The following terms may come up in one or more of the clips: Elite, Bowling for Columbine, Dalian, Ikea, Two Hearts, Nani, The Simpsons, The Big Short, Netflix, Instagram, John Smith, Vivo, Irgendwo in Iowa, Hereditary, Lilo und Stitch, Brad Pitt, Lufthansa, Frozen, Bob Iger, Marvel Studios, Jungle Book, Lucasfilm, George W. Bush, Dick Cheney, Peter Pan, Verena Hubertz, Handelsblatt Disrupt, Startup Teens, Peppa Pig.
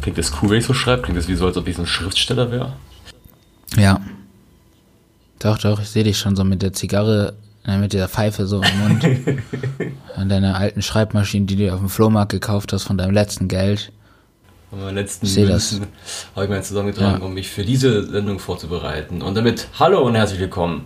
Klingt das cool, wenn ich so schreibe? Klingt das wie so, als ob ich so ein Schriftsteller wäre? Ja. Doch, doch, ich sehe dich schon so mit der Zigarre, mit dieser Pfeife so im Mund. An deiner alten Schreibmaschine, die du auf dem Flohmarkt gekauft hast von deinem letzten Geld. Von meinen letzten Münzen habe ich mir jetzt zusammengetragen, ja, um mich für diese Sendung vorzubereiten. Und damit hallo und herzlich willkommen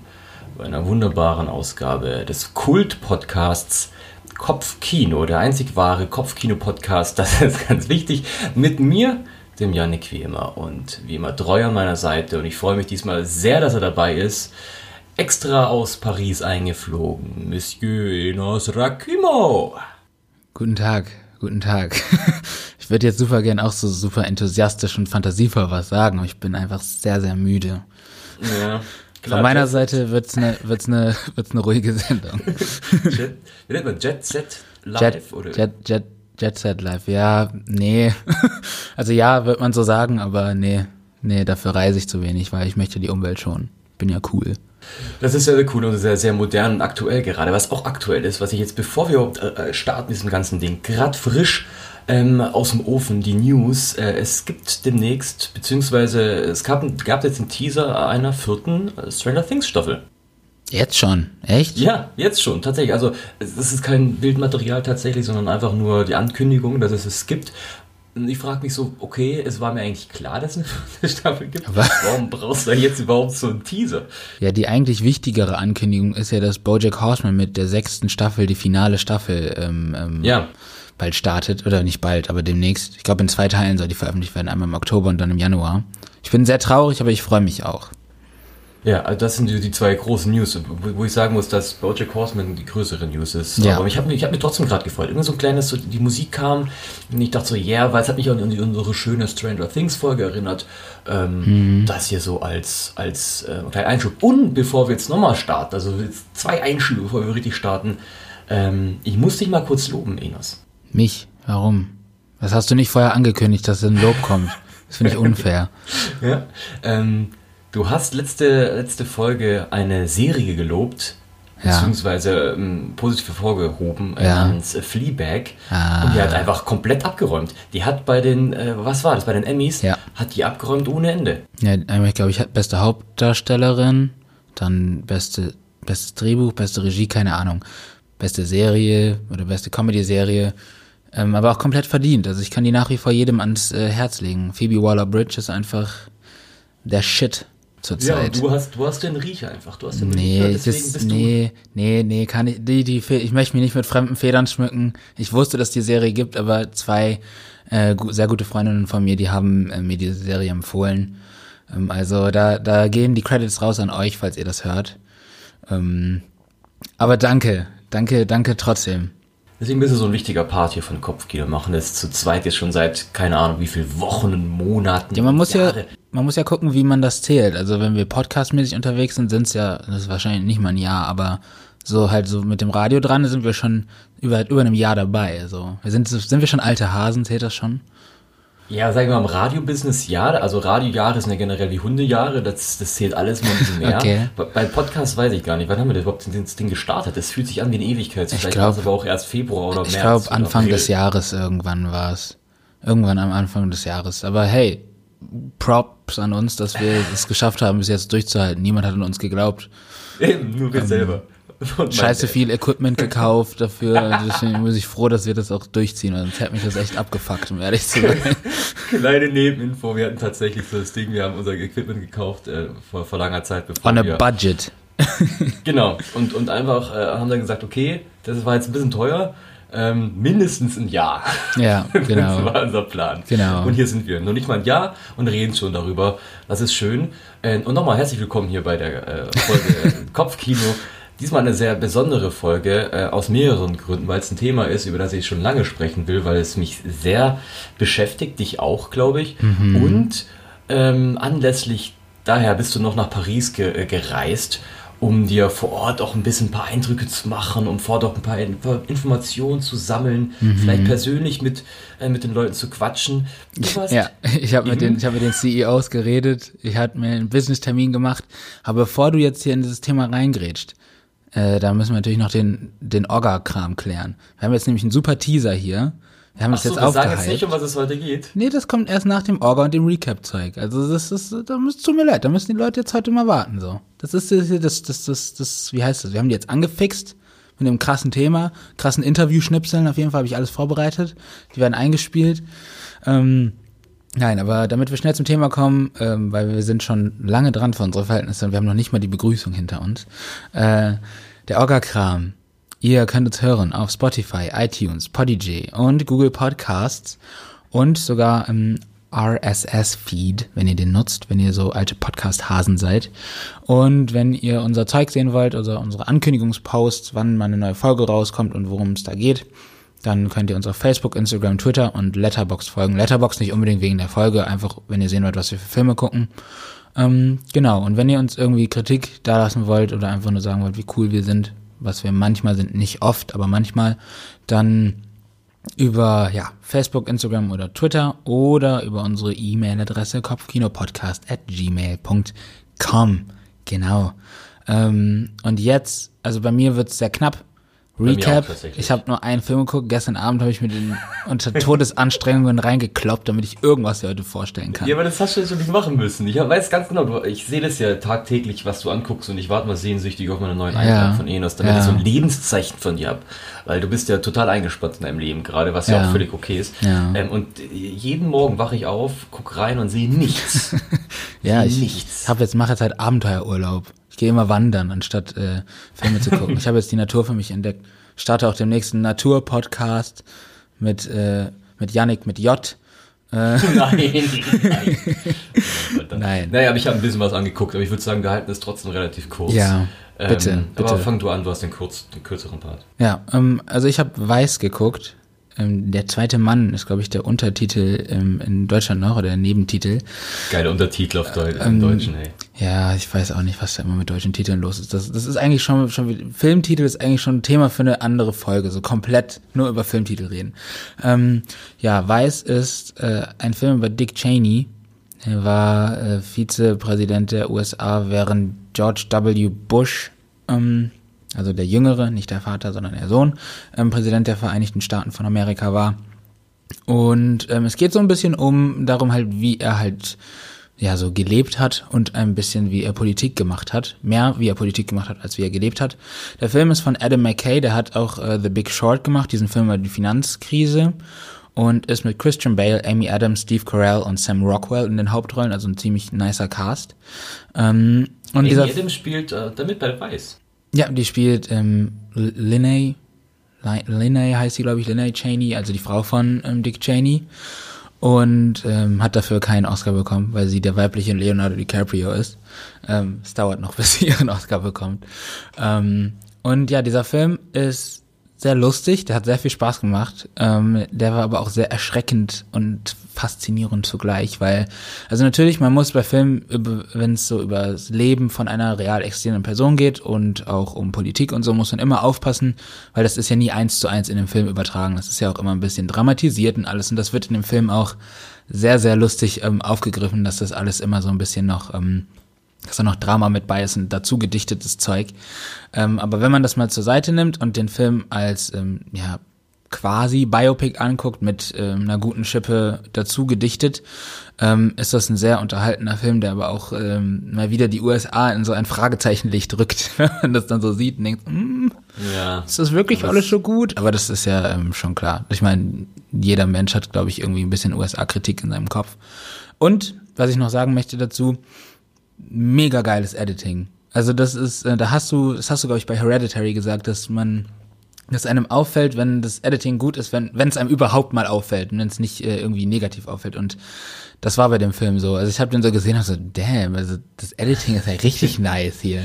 bei einer wunderbaren Ausgabe des Kult-Podcasts Kopfkino, der einzig wahre Kopfkino-Podcast, das ist ganz wichtig, mit mir, dem Yannick, wie immer und wie immer treu an meiner Seite, und ich freue mich diesmal sehr, dass er dabei ist, extra aus Paris eingeflogen, Monsieur Enos Rakimo. Guten Tag, guten Tag. Ich würde jetzt super gern auch so super enthusiastisch und fantasievoll was sagen, aber ich bin einfach sehr, sehr müde. Ja. Klar, von meiner Seite wird's eine ruhige Sendung. Wie nennt man Jet Set Live? Jet Set Live, ja, nee. Also ja, wird man so sagen, aber nee, dafür reise ich zu wenig, weil ich möchte die Umwelt schonen. Bin ja cool. Das ist sehr, sehr cool und sehr, sehr modern und aktuell gerade. Was auch aktuell ist, was ich jetzt, bevor wir überhaupt starten mit diesem ganzen Ding, gerade frisch aus dem Ofen, die News. Es gibt demnächst, beziehungsweise es gab jetzt einen Teaser einer 4. Stranger Things Staffel. Jetzt schon? Echt? Ja, jetzt schon, tatsächlich. Also das ist kein Bildmaterial tatsächlich, sondern einfach nur die Ankündigung, dass es gibt. Ich frage mich so, okay, es war mir eigentlich klar, dass es eine Staffel gibt. Aber warum brauchst du jetzt überhaupt so einen Teaser? Ja, die eigentlich wichtigere Ankündigung ist ja, dass BoJack Horseman mit der 6. Staffel, die finale Staffel, bald startet, oder nicht bald, aber demnächst. Ich glaube, in 2 Teilen soll die veröffentlicht werden, einmal im Oktober und dann im Januar. Ich bin sehr traurig, aber ich freue mich auch. Ja, also das sind die 2 großen News, wo ich sagen muss, dass BoJack Horseman die größere News ist. Ja. Aber ich hab mich trotzdem gerade gefreut. Irgend so ein kleines, so, die Musik kam und ich dachte so, ja, yeah, weil es hat mich auch an unsere schöne Stranger Things Folge erinnert. Das hier so als kleiner Einschub. Und bevor wir jetzt nochmal starten, also jetzt 2 Einschübe, bevor wir richtig starten, ich muss dich mal kurz loben, Enos. Mich? Warum? Das hast du nicht vorher angekündigt, dass ein Lob kommt. Das finde ich unfair. Ja, du hast letzte Folge eine Serie gelobt, beziehungsweise positiv hervorgehoben, namens Fleabag. Ah. Und die hat einfach komplett abgeräumt. Die hat bei den, bei den Emmys, hat die abgeräumt ohne Ende. Ja, ich glaube, ich hatte beste Hauptdarstellerin, dann bestes Drehbuch, beste Regie, keine Ahnung, beste Serie oder beste Comedy-Serie. Aber auch komplett verdient. Also ich kann die nach wie vor jedem ans Herz legen. Phoebe Waller-Bridge ist einfach der Shit zurzeit. Ja, du hast den Riecher einfach. Du hast den Riecher, deswegen bist du... Nee, kann ich... Ich möchte mich nicht mit fremden Federn schmücken. Ich wusste, dass die Serie gibt, aber 2 sehr gute Freundinnen von mir, die haben mir diese Serie empfohlen. Also da gehen die Credits raus an euch, falls ihr das hört. Aber danke trotzdem. Deswegen bist du so ein wichtiger Part hier von Kopfkino. Machen das zu zweit jetzt schon seit, keine Ahnung, wie viel Wochen und Monaten. Ja, man muss ja gucken, wie man das zählt. Also wenn wir podcastmäßig unterwegs sind, sind es ja, das ist wahrscheinlich nicht mal ein Jahr, aber so mit dem Radio dran sind wir schon über einem Jahr dabei. So. Sind wir schon alte Hasen, zählt das schon? Ja, sagen wir mal, im Radio-Business, ja, also Radiojahre sind ja generell wie Hundejahre, das zählt alles mal ein bisschen mehr. Okay. Bei Podcasts weiß ich gar nicht, wann haben wir denn überhaupt das Ding gestartet? Das fühlt sich an wie eine Ewigkeit, vielleicht war es aber auch erst Februar oder März. Ich glaube, Anfang des Jahres irgendwann war es. Irgendwann am Anfang des Jahres. Aber hey, Props an uns, dass wir es geschafft haben, bis jetzt durchzuhalten. Niemand hat an uns geglaubt. Eben, nur wir selber. Scheiße viel Equipment gekauft dafür, deswegen bin ich froh, dass wir das auch durchziehen, sonst hätte mich das echt abgefuckt, um ehrlich zu sein. Kleine Nebeninfo, wir hatten tatsächlich so das Ding, wir haben unser Equipment gekauft vor langer Zeit. On a budget. Genau, und einfach haben dann gesagt, okay, das war jetzt ein bisschen teuer, mindestens ein Jahr. Ja, genau. Das war unser Plan. Genau. Und hier sind wir, noch nicht mal ein Jahr und reden schon darüber, das ist schön. Und nochmal herzlich willkommen hier bei der Folge Kopfkino. Diesmal eine sehr besondere Folge, aus mehreren Gründen, weil es ein Thema ist, über das ich schon lange sprechen will, weil es mich sehr beschäftigt, dich auch, glaube ich. Mhm. Und anlässlich daher bist du noch nach Paris gereist, um dir vor Ort auch ein bisschen ein paar Eindrücke zu machen, um vor Ort auch ein paar Informationen zu sammeln, vielleicht persönlich mit den Leuten zu quatschen. Ich habe mit den CEOs geredet, ich habe mir einen Business-Termin gemacht, aber bevor du jetzt hier in dieses Thema reingrätscht, da müssen wir natürlich noch den Orga-Kram klären. Wir haben jetzt nämlich einen super Teaser hier Wir haben das jetzt aufgehypt. Wir sagen jetzt nicht, um was es heute geht. Nee, das kommt erst nach dem Orga und dem Recap-Zeug. Also das tut mir leid, da müssen die Leute jetzt heute mal warten. So. Das ist das, wie heißt das? Wir haben die jetzt angefixt mit einem krassen Thema, krassen Interview-Schnipseln. Auf jeden Fall habe ich alles vorbereitet. Die werden eingespielt. Nein, aber damit wir schnell zum Thema kommen, weil wir sind schon lange dran für unsere Verhältnisse und wir haben noch nicht mal die Begrüßung hinter uns. Der Orga-Kram. Ihr könnt uns hören auf Spotify, iTunes, Podigee und Google Podcasts und sogar im RSS-Feed, wenn ihr den nutzt, wenn ihr so alte Podcast-Hasen seid. Und wenn ihr unser Zeug sehen wollt, also unsere Ankündigungsposts, wann mal eine neue Folge rauskommt und worum es da geht, dann könnt ihr uns auf Facebook, Instagram, Twitter und Letterboxd folgen. Letterboxd nicht unbedingt wegen der Folge, einfach wenn ihr sehen wollt, was wir für Filme gucken. Genau, und wenn ihr uns irgendwie Kritik dalassen wollt oder einfach nur sagen wollt, wie cool wir sind, was wir manchmal sind, nicht oft, aber manchmal, dann über Facebook, Instagram oder Twitter oder über unsere E-Mail-Adresse kopfkinopodcast@gmail.com. Genau. Und jetzt, also bei mir wird's sehr knapp. Recap, ich habe nur einen Film geguckt, gestern Abend habe ich mir den unter Todesanstrengungen reingekloppt, damit ich irgendwas hier heute vorstellen kann. Ja, aber das hast du jetzt schon nicht machen müssen. Ich weiß ganz genau, ich sehe das ja tagtäglich, was du anguckst und ich warte mal sehnsüchtig auf meine neuen Eintrag von Enos, damit ich so ein Lebenszeichen von dir habe, weil du bist ja total eingespannt in deinem Leben gerade, was ja auch völlig okay ist. Ja. Und jeden Morgen wache ich auf, guck rein und sehe nichts. Ich mache jetzt halt Abenteuerurlaub. Ich gehe immer wandern, anstatt Filme zu gucken. Ich habe jetzt die Natur für mich entdeckt. Starte auch demnächst einen Natur-Podcast mit Yannick, mit J. Nein. Nein. Naja, aber ich habe ein bisschen was angeguckt. Aber ich würde sagen, wir halten es trotzdem relativ kurz. Ja, bitte. Aber fang du an, du hast den kürzeren Part. Ja, also ich habe Vice geguckt. Der zweite Mann ist, glaube ich, der Untertitel in Deutschland noch, oder der Nebentitel. Geiler Untertitel auf im Deutschen, hey. Ja, ich weiß auch nicht, was da immer mit deutschen Titeln los ist. Das ist eigentlich schon Filmtitel ist eigentlich schon ein Thema für eine andere Folge, so komplett nur über Filmtitel reden. Vice ist ein Film über Dick Cheney. Er war Vizepräsident der USA während George W. Bush, also der Jüngere, nicht der Vater, sondern der Sohn, Präsident der Vereinigten Staaten von Amerika war. Und es geht so ein bisschen darum halt, wie er halt so gelebt hat und ein bisschen wie er Politik gemacht hat. Mehr wie er Politik gemacht hat, als wie er gelebt hat. Der Film ist von Adam McKay, der hat auch The Big Short gemacht, diesen Film über die Finanzkrise. Und ist mit Christian Bale, Amy Adams, Steve Carell und Sam Rockwell in den Hauptrollen, also ein ziemlich nicer Cast. Und Amy Adams spielt damit bei Vice. Ja, die spielt Lynne heißt sie, glaube ich, Lynne Cheney, also die Frau von Dick Cheney. Und hat dafür keinen Oscar bekommen, weil sie der weibliche Leonardo DiCaprio ist. Es dauert noch, bis sie ihren Oscar bekommt. Dieser Film ist sehr lustig, der hat sehr viel Spaß gemacht. Der war aber auch sehr erschreckend und faszinierend zugleich, weil, also natürlich, man muss bei Filmen, wenn es so über das Leben von einer real existierenden Person geht und auch um Politik und so, muss man immer aufpassen, weil das ist ja nie 1:1 in den Film übertragen. Das ist ja auch immer ein bisschen dramatisiert und alles. Und das wird in dem Film auch sehr, sehr lustig aufgegriffen, dass das alles immer so ein bisschen noch... dass da noch Drama mit bei ist und dazu gedichtetes Zeug. Aber wenn man das mal zur Seite nimmt und den Film als quasi Biopic anguckt, mit einer guten Schippe dazu gedichtet, ist das ein sehr unterhaltender Film, der aber auch mal wieder die USA in so ein Fragezeichenlicht rückt, wenn man das dann so sieht und denkt, ist das wirklich alles so gut? Aber das ist ja schon klar. Ich meine, jeder Mensch hat, glaube ich, irgendwie ein bisschen USA-Kritik in seinem Kopf. Und, was ich noch sagen möchte dazu, mega geiles Editing. Also das ist, das hast du, glaube ich, bei Hereditary gesagt, dass einem auffällt, wenn das Editing gut ist, wenn es einem überhaupt mal auffällt und wenn es nicht irgendwie negativ auffällt. Und das war bei dem Film so. Also ich habe den so gesehen und so, damn, also das Editing ist halt richtig nice hier.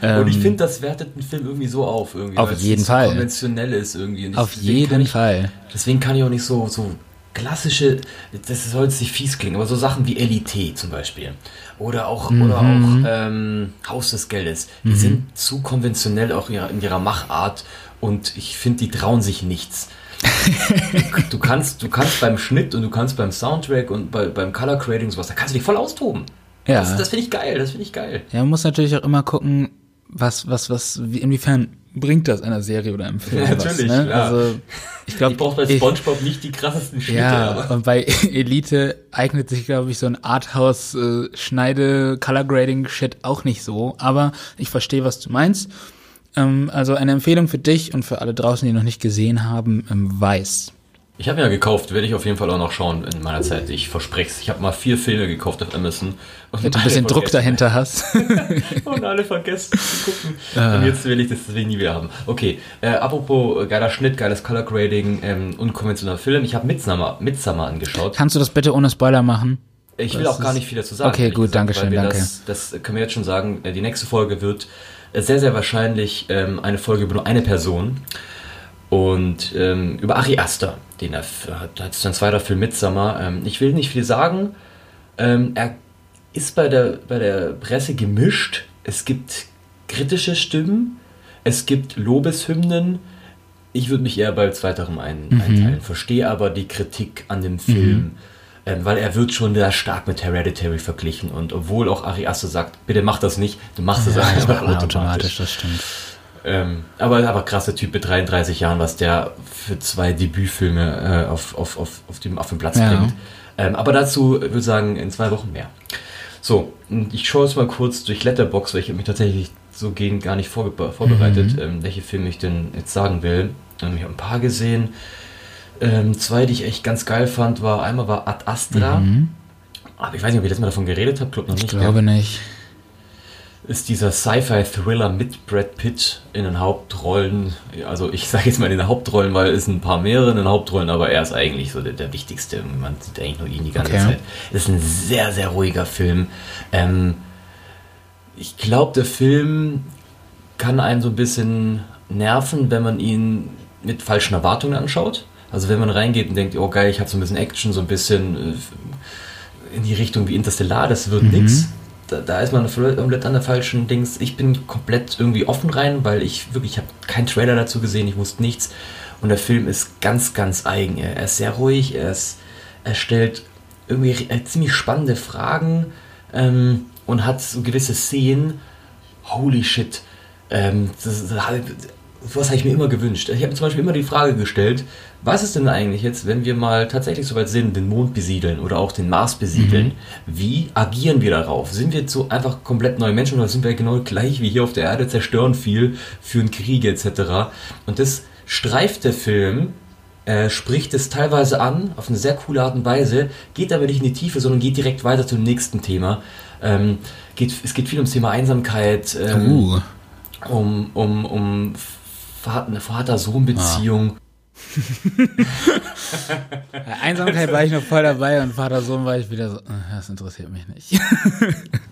Und ich finde, das wertet einen Film irgendwie so auf. Irgendwie, auf jeden Fall. So konventionell ist irgendwie. Und auf jeden Fall. Deswegen kann ich auch nicht so klassische, das soll jetzt nicht fies klingen, aber so Sachen wie Elite zum Beispiel oder auch Haus des Geldes, die sind zu konventionell auch in ihrer Machart und ich finde, die trauen sich nichts. Du kannst beim Schnitt und du kannst beim Soundtrack und beim Color Creating sowas, da kannst du dich voll austoben. Ja. Das finde ich geil. Ja, man muss natürlich auch immer gucken, inwiefern bringt das einer Serie oder einem Film? Ja, natürlich, was, ne? Klar. Also, ich glaube, ich brauche bei SpongeBob nicht die krassesten Schnitte. Ja, aber. Und bei Elite eignet sich, glaube ich, so ein Arthouse-Schneide-Colorgrading-Shit auch nicht so. Aber ich verstehe, was du meinst. Also eine Empfehlung für dich und für alle draußen, die noch nicht gesehen haben, Vice. Ich habe ja gekauft, werde ich auf jeden Fall auch noch schauen in meiner Zeit. Ich verspreche es. Ich habe mal 4 Filme gekauft auf Amazon. Wenn du ein bisschen Druck dahinter hast. Und alle vergessen zu gucken. Und jetzt will ich das deswegen nie wieder haben. Okay, apropos geiler Schnitt, geiles Color Grading, unkonventioneller Film. Ich habe Midsommar angeschaut. Kannst du das bitte ohne Spoiler machen? Ich will auch gar nicht viel dazu sagen. Okay, gut, danke. Das können wir jetzt schon sagen. Die nächste Folge wird sehr, sehr wahrscheinlich eine Folge über nur eine Person. Und über Ari Aster, den hat sein zweiter Film Midsommar. Ich will nicht viel sagen. Er ist bei der Presse gemischt. Es gibt kritische Stimmen, es gibt Lobeshymnen. Ich würde mich eher bei zweiterem einteilen. Verstehe aber die Kritik an dem Film, weil er wird schon sehr stark mit Hereditary verglichen. Und obwohl auch Ari Aster sagt, bitte mach das nicht, du machst es einfach automatisch. Das stimmt. Aber krasser Typ mit 33 Jahren, was der für 2 Debütfilme auf den Platz bringt. Aber dazu würde ich sagen, in 2 Wochen mehr. So, ich schaue jetzt mal kurz durch Letterboxd, weil ich mich tatsächlich so gehend gar nicht vorbereitet, welche Filme ich denn jetzt sagen will. Ich habe ein paar gesehen. 2, die ich echt ganz geil fand, einmal war Ad Astra. Aber ich weiß nicht, ob ich das mal davon geredet habe. Ich glaube nicht. Ist dieser Sci-Fi-Thriller mit Brad Pitt in den Hauptrollen, also ich sage jetzt mal in den Hauptrollen, weil es ein paar mehrere in den Hauptrollen, aber er ist eigentlich so der Wichtigste, man sieht eigentlich nur ihn die ganze Zeit. Ist ein sehr, sehr ruhiger Film. Ich glaube, der Film kann einen so ein bisschen nerven, wenn man ihn mit falschen Erwartungen anschaut. Also wenn man reingeht und denkt, oh geil, ich habe so ein bisschen Action, so ein bisschen in die Richtung wie Interstellar, das wird nichts. Da ist man komplett an der falschen Dings. Ich bin komplett irgendwie offen rein, weil ich habe keinen Trailer dazu gesehen, ich wusste nichts. Und der Film ist ganz, ganz eigen. Er ist sehr ruhig, er stellt irgendwie ziemlich spannende Fragen und hat so gewisse Szenen. Holy shit. Was habe ich mir immer gewünscht? Ich habe mir zum Beispiel immer die Frage gestellt, was ist denn eigentlich jetzt, wenn wir mal tatsächlich so weit sind, den Mond besiedeln oder auch den Mars besiedeln, wie agieren wir darauf? Sind wir jetzt so einfach komplett neue Menschen oder sind wir genau gleich wie hier auf der Erde, zerstören viel, führen Kriege etc.? Und das streift der Film, spricht es teilweise an, auf eine sehr coole Art und Weise, geht aber nicht in die Tiefe, sondern geht direkt weiter zum nächsten Thema. Es geht viel ums Thema Einsamkeit, um Vater-Sohn-Beziehung. Bei Einsamkeit war ich noch voll dabei und Vater-Sohn war ich wieder so, das interessiert mich nicht.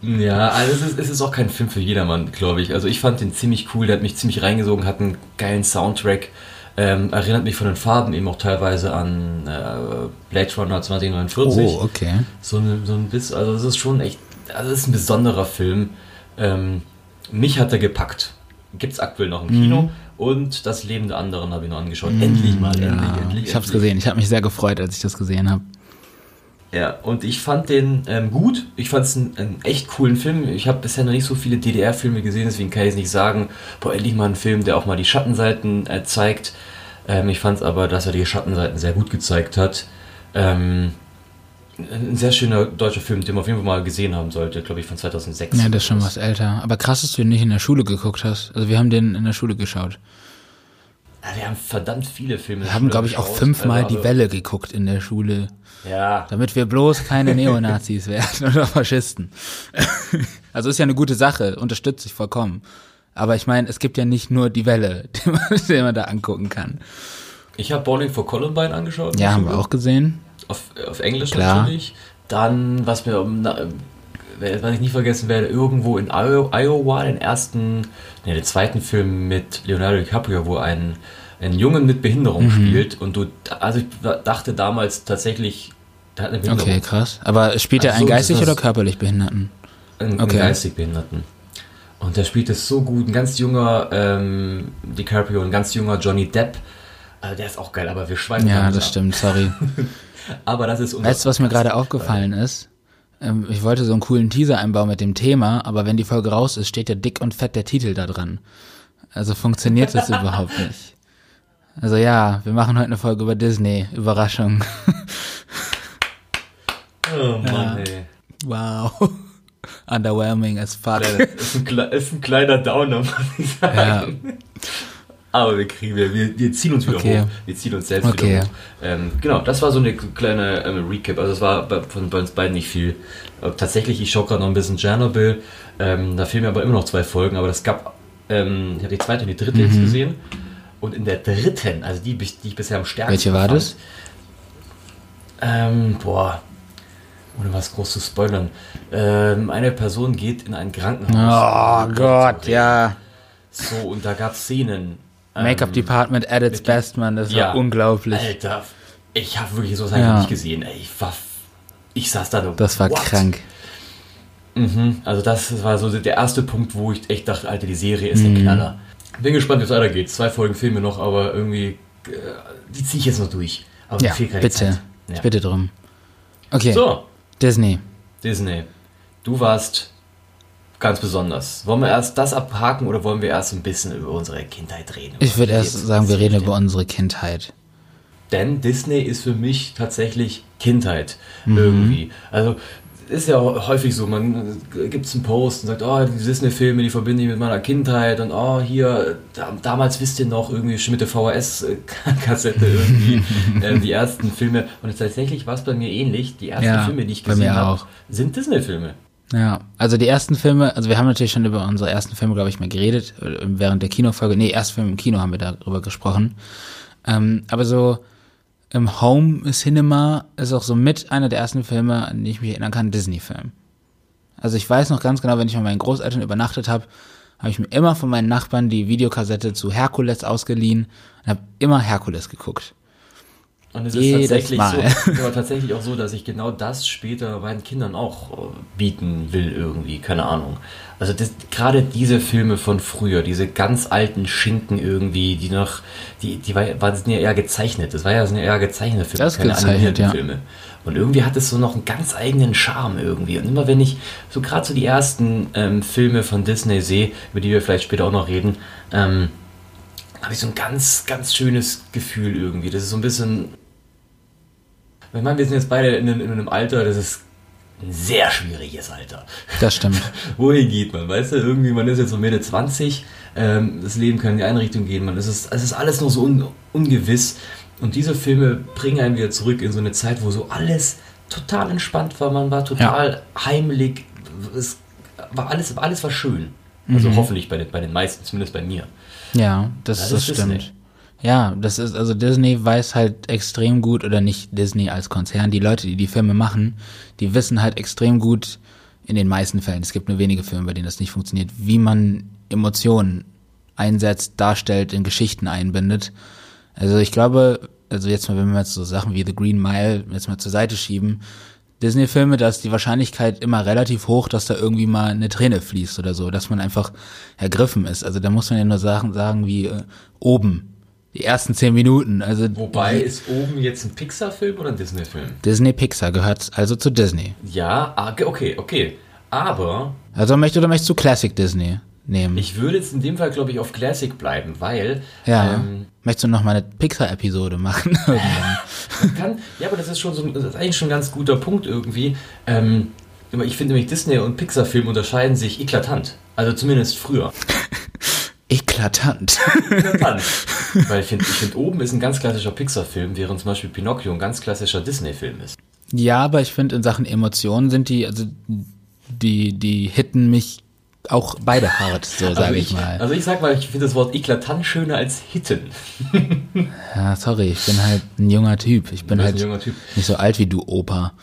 Ja, also es ist auch kein Film für jedermann, glaube ich. Also ich fand den ziemlich cool, der hat mich ziemlich reingesogen, hat einen geilen Soundtrack, erinnert mich von den Farben eben auch teilweise an Blade Runner 2049. Oh, okay. So ein bisschen, also es ist schon echt, also es ist ein besonderer Film. Mich hat er gepackt. Gibt's aktuell noch im Kino. Und das Leben der anderen habe ich noch angeschaut. Endlich. Ich habe es gesehen. Ich habe mich sehr gefreut, als ich das gesehen habe. Ja, und ich fand den gut. Ich fand es einen echt coolen Film. Ich habe bisher noch nicht so viele DDR-Filme gesehen, deswegen kann ich es nicht sagen. Endlich mal ein Film, der auch mal die Schattenseiten zeigt. Ich fand es aber, dass er die Schattenseiten sehr gut gezeigt hat. Ein sehr schöner deutscher Film, den man auf jeden Fall mal gesehen haben sollte, glaube ich, von 2006. Ja, das ist schon was älter. Aber krass, dass du ihn nicht in der Schule geguckt hast. Also wir haben den in der Schule geschaut. Ja, wir haben verdammt viele Filme. Wir haben, glaube ich, auch 5-mal die Welle geguckt in der Schule. Ja. Damit wir bloß keine Neonazis werden oder Faschisten. Also ist ja eine gute Sache, unterstütze ich vollkommen. Aber ich meine, es gibt ja nicht nur die Welle, die man da angucken kann. Ich habe Bowling for Columbine angeschaut. Ja, haben wir auch gesehen. Auf Englisch natürlich. Dann, was ich nie vergessen werde, irgendwo in Iowa, den zweiten Film mit Leonardo DiCaprio, wo einen Jungen mit Behinderung spielt. Und ich dachte damals tatsächlich, der hat eine Behinderung. Okay, krass. Aber spielt er einen geistig oder körperlich Behinderten? Einen geistig Behinderten. Und der spielt es so gut. Ein ganz junger DiCaprio, ein ganz junger Johnny Depp. Also der ist auch geil, aber wir schweigen. Ja, das stimmt, sorry. Aber das ist unser. Weißt du, was mir gerade aufgefallen ist? ich wollte so einen coolen Teaser einbauen mit dem Thema, aber wenn die Folge raus ist, steht ja dick und fett der Titel da dran. Also funktioniert das überhaupt nicht. Also ja, wir machen heute eine Folge über Disney. Überraschung. Oh Mann, ey. Wow. Underwhelming as fuck. Ist ein kleiner Downer, muss ich sagen. Ja. Aber wir ziehen uns wieder hoch. Wir ziehen uns selbst wieder hoch. Genau, das war so eine kleine Recap. Also es war von uns beiden nicht viel. Tatsächlich, ich schaue gerade noch ein bisschen Tschernobyl. Da fehlen mir aber immer noch 2 Folgen. Aber das gab, ich habe die 2. und die 3. jetzt gesehen. Und in der 3., also die ich bisher am stärksten fand. Welche war das? Ohne was groß zu spoilern. Eine Person geht in ein Krankenhaus. Oh Gott, ja. So, und da gab es Szenen. Make-up-Department at its best, man. Das war unglaublich. Alter, ich habe wirklich sowas eigentlich nicht gesehen. Ey, ich saß da. Das war krank. Mhm, also das war so der erste Punkt, wo ich echt dachte, Alter, die Serie ist ein Knaller. Bin gespannt, wie es weitergeht. 2 Folgen fehlen mir noch, aber irgendwie die ziehe ich jetzt noch durch. Aber ja, bitte. Ja. Ich bitte drum. Okay. So. Disney. Du warst ganz besonders. Wollen wir erst das abhaken oder wollen wir erst ein bisschen über unsere Kindheit reden? Ich würde erst sagen, wir reden über unsere Kindheit. Denn Disney ist für mich tatsächlich Kindheit irgendwie. Also ist ja auch häufig so, man gibt's einen Post und sagt, oh, die Disney-Filme, die verbinde ich mit meiner Kindheit und oh, hier, damals wisst ihr noch irgendwie schon mit der VHS-Kassette irgendwie die ersten Filme. Und tatsächlich war es bei mir ähnlich. Die ersten Filme, die ich gesehen habe, sind Disney-Filme. Ja, also die ersten Filme, also wir haben natürlich schon über unsere ersten Filme, glaube ich, mal geredet, während der Kinofolge. Nee, Erstfilm im Kino haben wir darüber gesprochen. Aber so im Home Cinema ist auch so mit einer der ersten Filme, an die ich mich erinnern kann, Disney-Film. Also ich weiß noch ganz genau, wenn ich mit meinen Großeltern übernachtet habe, habe ich mir immer von meinen Nachbarn die Videokassette zu Herkules ausgeliehen und habe immer Herkules geguckt. Und es ist tatsächlich auch so, dass ich genau das später meinen Kindern auch bieten will irgendwie, keine Ahnung. Also gerade diese Filme von früher, diese ganz alten Schinken irgendwie, die waren ja eher gezeichnete Filme, das keine animierten Filme. Und irgendwie hat es so noch einen ganz eigenen Charme irgendwie. Und immer wenn ich so gerade so die ersten Filme von Disney sehe, über die wir vielleicht später auch noch reden, habe ich so ein ganz, ganz schönes Gefühl irgendwie. Das ist so ein bisschen... Ich meine, wir sind jetzt beide in einem Alter, das ist ein sehr schwieriges Alter. Das stimmt. Wohin geht man? Weißt du, irgendwie, man ist jetzt so Mitte 20, das Leben kann in die eine Richtung gehen, es ist alles noch so ungewiss. Und diese Filme bringen einen wieder zurück in so eine Zeit, wo so alles total entspannt war, man war total heimelig, es war alles war schön. Also hoffentlich bei den meisten, zumindest bei mir. Ja, das stimmt. Disney. Ja, das ist, also Disney weiß halt extrem gut, oder nicht Disney als Konzern, die Leute, die die Filme machen, die wissen halt extrem gut, in den meisten Fällen, es gibt nur wenige Filme, bei denen das nicht funktioniert, wie man Emotionen einsetzt, darstellt, in Geschichten einbindet. Also ich glaube, also jetzt mal, wenn wir jetzt so Sachen wie The Green Mile jetzt mal zur Seite schieben, Disney-Filme, da ist die Wahrscheinlichkeit immer relativ hoch, dass da irgendwie mal eine Träne fließt oder so, dass man einfach ergriffen ist. Also da muss man ja nur sagen wie oben, die ersten 10 Minuten. Also wobei, ist oben jetzt ein Pixar-Film oder ein Disney-Film? Disney-Pixar gehört also zu Disney. Ja, okay. Aber... Also möchtest du Classic Disney nehmen? Ich würde jetzt in dem Fall, glaube ich, auf Classic bleiben, weil... Ja. Möchtest du noch mal eine Pixar-Episode machen? Aber das ist schon das ist eigentlich schon ein ganz guter Punkt irgendwie. Ich finde nämlich, Disney- und Pixar-Filme unterscheiden sich eklatant. Also zumindest früher. Eklatant. Weil ich finde, oben ist ein ganz klassischer Pixar-Film, während zum Beispiel Pinocchio ein ganz klassischer Disney-Film ist. Ja, aber ich finde, in Sachen Emotionen sind die hitten mich auch beide hart, so sage ich mal. Also ich sag mal, ich finde das Wort eklatant schöner als hitten. Ja, sorry, ich bin halt ein junger Typ. Ich bin halt nicht so alt wie du, Opa.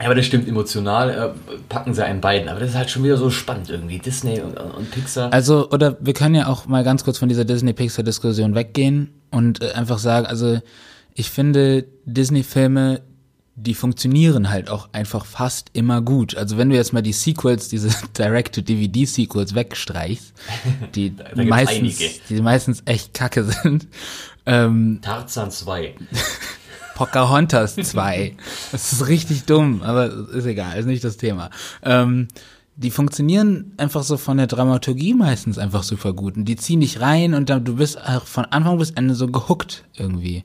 Ja, aber das stimmt, emotional packen sie einen beiden. Aber das ist halt schon wieder so spannend irgendwie, Disney und Pixar. Also, oder wir können ja auch mal ganz kurz von dieser Disney-Pixar-Diskussion weggehen und einfach sagen, also ich finde Disney-Filme, die funktionieren halt auch einfach fast immer gut. Also wenn du jetzt mal die Sequels, diese Direct-to-DVD-Sequels wegstreichst, die meistens echt kacke sind. Tarzan 2. Pocahontas 2. Das ist richtig dumm, aber ist egal, ist nicht das Thema. Die funktionieren einfach so von der Dramaturgie meistens einfach super gut. Und die ziehen dich rein und dann, du bist von Anfang bis Ende so gehookt irgendwie.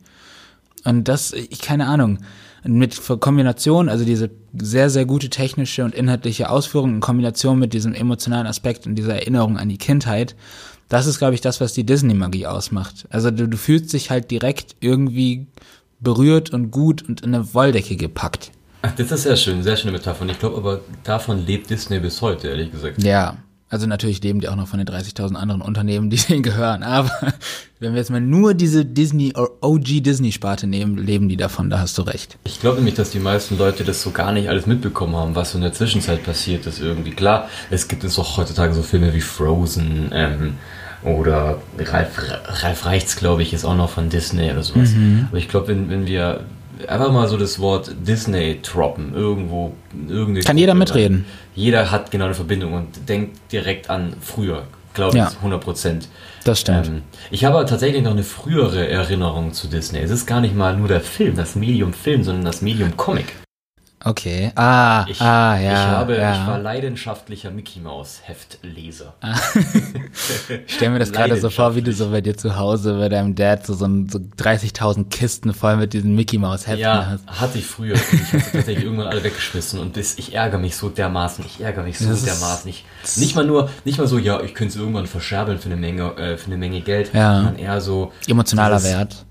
Und das, keine Ahnung, mit Kombination, also diese sehr, sehr gute technische und inhaltliche Ausführung in Kombination mit diesem emotionalen Aspekt und dieser Erinnerung an die Kindheit, das ist, glaube ich, das, was die Disney-Magie ausmacht. Also du fühlst dich halt direkt irgendwie berührt und gut und in eine Wolldecke gepackt. Ach, das ist sehr schön, sehr schöne Metapher. Und ich glaube aber, davon lebt Disney bis heute, ehrlich gesagt. Ja, also natürlich leben die auch noch von den 30.000 anderen Unternehmen, die denen gehören. Aber wenn wir jetzt mal nur diese Disney oder OG-Disney-Sparte nehmen, leben die davon, da hast du recht. Ich glaube nämlich, dass die meisten Leute das so gar nicht alles mitbekommen haben, was so in der Zwischenzeit passiert ist irgendwie. Klar, es gibt jetzt auch heutzutage so Filme wie Frozen oder Ralf Reichts, glaube ich, ist auch noch von Disney oder sowas. Mhm. Aber ich glaube, wenn wir einfach mal so das Wort Disney droppen, irgendwo, irgendwie. Kann jeder mitreden. Jeder hat genau eine Verbindung und denkt direkt an früher, glaube ich, 100%. Das stimmt. Ich habe tatsächlich noch eine frühere Erinnerung zu Disney. Es ist gar nicht mal nur der Film, das Medium Film, sondern das Medium Comic. Okay. Ich war leidenschaftlicher Mickey-Maus-Heftleser. Ich stelle mir das gerade so vor, wie du so bei dir zu Hause bei deinem Dad so 30.000 Kisten voll mit diesen Mickey-Maus-Heften hast. Ja, hatte ich früher. Ich habe tatsächlich irgendwann alle weggeschmissen und ich ärgere mich so dermaßen. Nicht mal so, ja, ich könnte es irgendwann verscherbeln für eine Menge Geld. Ja. Sondern eher so emotionaler Wert.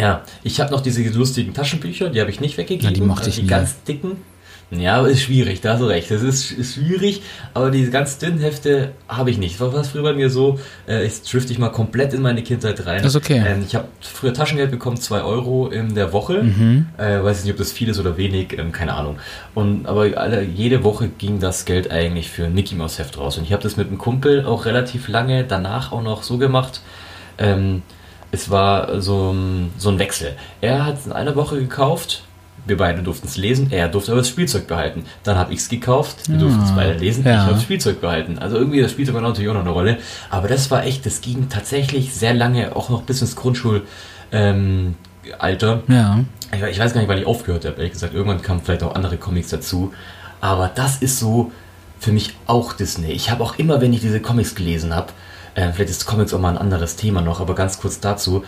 Ja, ich habe noch diese lustigen Taschenbücher, die habe ich nicht weggegeben. Ja, die mochte ich nicht. Die ganz dicken. Ja, aber ist schwierig, da hast du recht. Das ist schwierig, aber diese ganz dünnen Hefte habe ich nicht. Das war früher bei mir so, jetzt drifte ich mal komplett in meine Kindheit rein. Das ist okay. Ich habe früher Taschengeld bekommen, 2 Euro in der Woche. Mhm. Weiß nicht, ob das viel ist oder wenig, keine Ahnung. Aber jede Woche ging das Geld eigentlich für ein Mickey-Maus-Heft raus. Und ich habe das mit einem Kumpel auch relativ lange danach auch noch so gemacht, es war so ein Wechsel. Er hat es in einer Woche gekauft, wir beide durften es lesen, er durfte aber das Spielzeug behalten. Dann habe ich es gekauft, wir durften es beide lesen, ich habe das Spielzeug behalten. Also irgendwie, das Spielzeug war natürlich auch noch eine Rolle. Aber das war echt, das ging tatsächlich sehr lange, auch noch bis ins Grundschulalter. Ich weiß gar nicht, wann ich aufgehört habe, ehrlich gesagt. Irgendwann kamen vielleicht auch andere Comics dazu. Aber das ist so für mich auch Disney. Ich habe auch immer, wenn ich diese Comics gelesen habe, vielleicht ist Comics auch mal ein anderes Thema noch, aber ganz kurz dazu.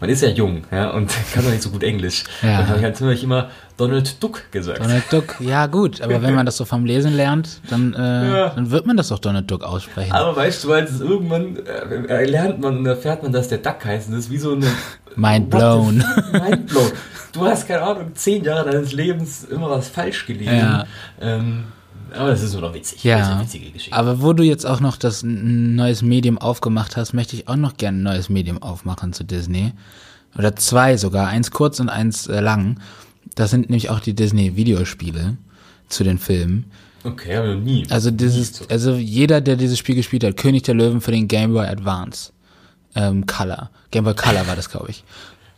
Man ist ja jung, ja, und kann doch nicht so gut Englisch. Ja. Und dann habe ich natürlich immer Donald Duck gesagt. Donald Duck, ja gut, aber wenn man das so vom Lesen lernt, dann wird man das auch Donald Duck aussprechen. Aber weißt du, weil es irgendwann lernt man und erfährt man, dass der Duck heißt. Und das ist wie so eine... Mindblown. Du hast, keine Ahnung, 10 Jahre deines Lebens immer was falsch gelesen. Ja. Aber das ist nur noch witzig. Ja, das ist eine witzige Geschichte. Aber wo du jetzt auch noch das neues Medium aufgemacht hast, möchte ich auch noch gerne ein neues Medium aufmachen zu Disney. Oder 2 sogar, 1 kurz und 1 lang. Das sind nämlich auch die Disney-Videospiele zu den Filmen. Okay, aber nie. Also jeder, der dieses Spiel gespielt hat, König der Löwen für den Game Boy Advance Color. Game Boy Color war das, glaube ich.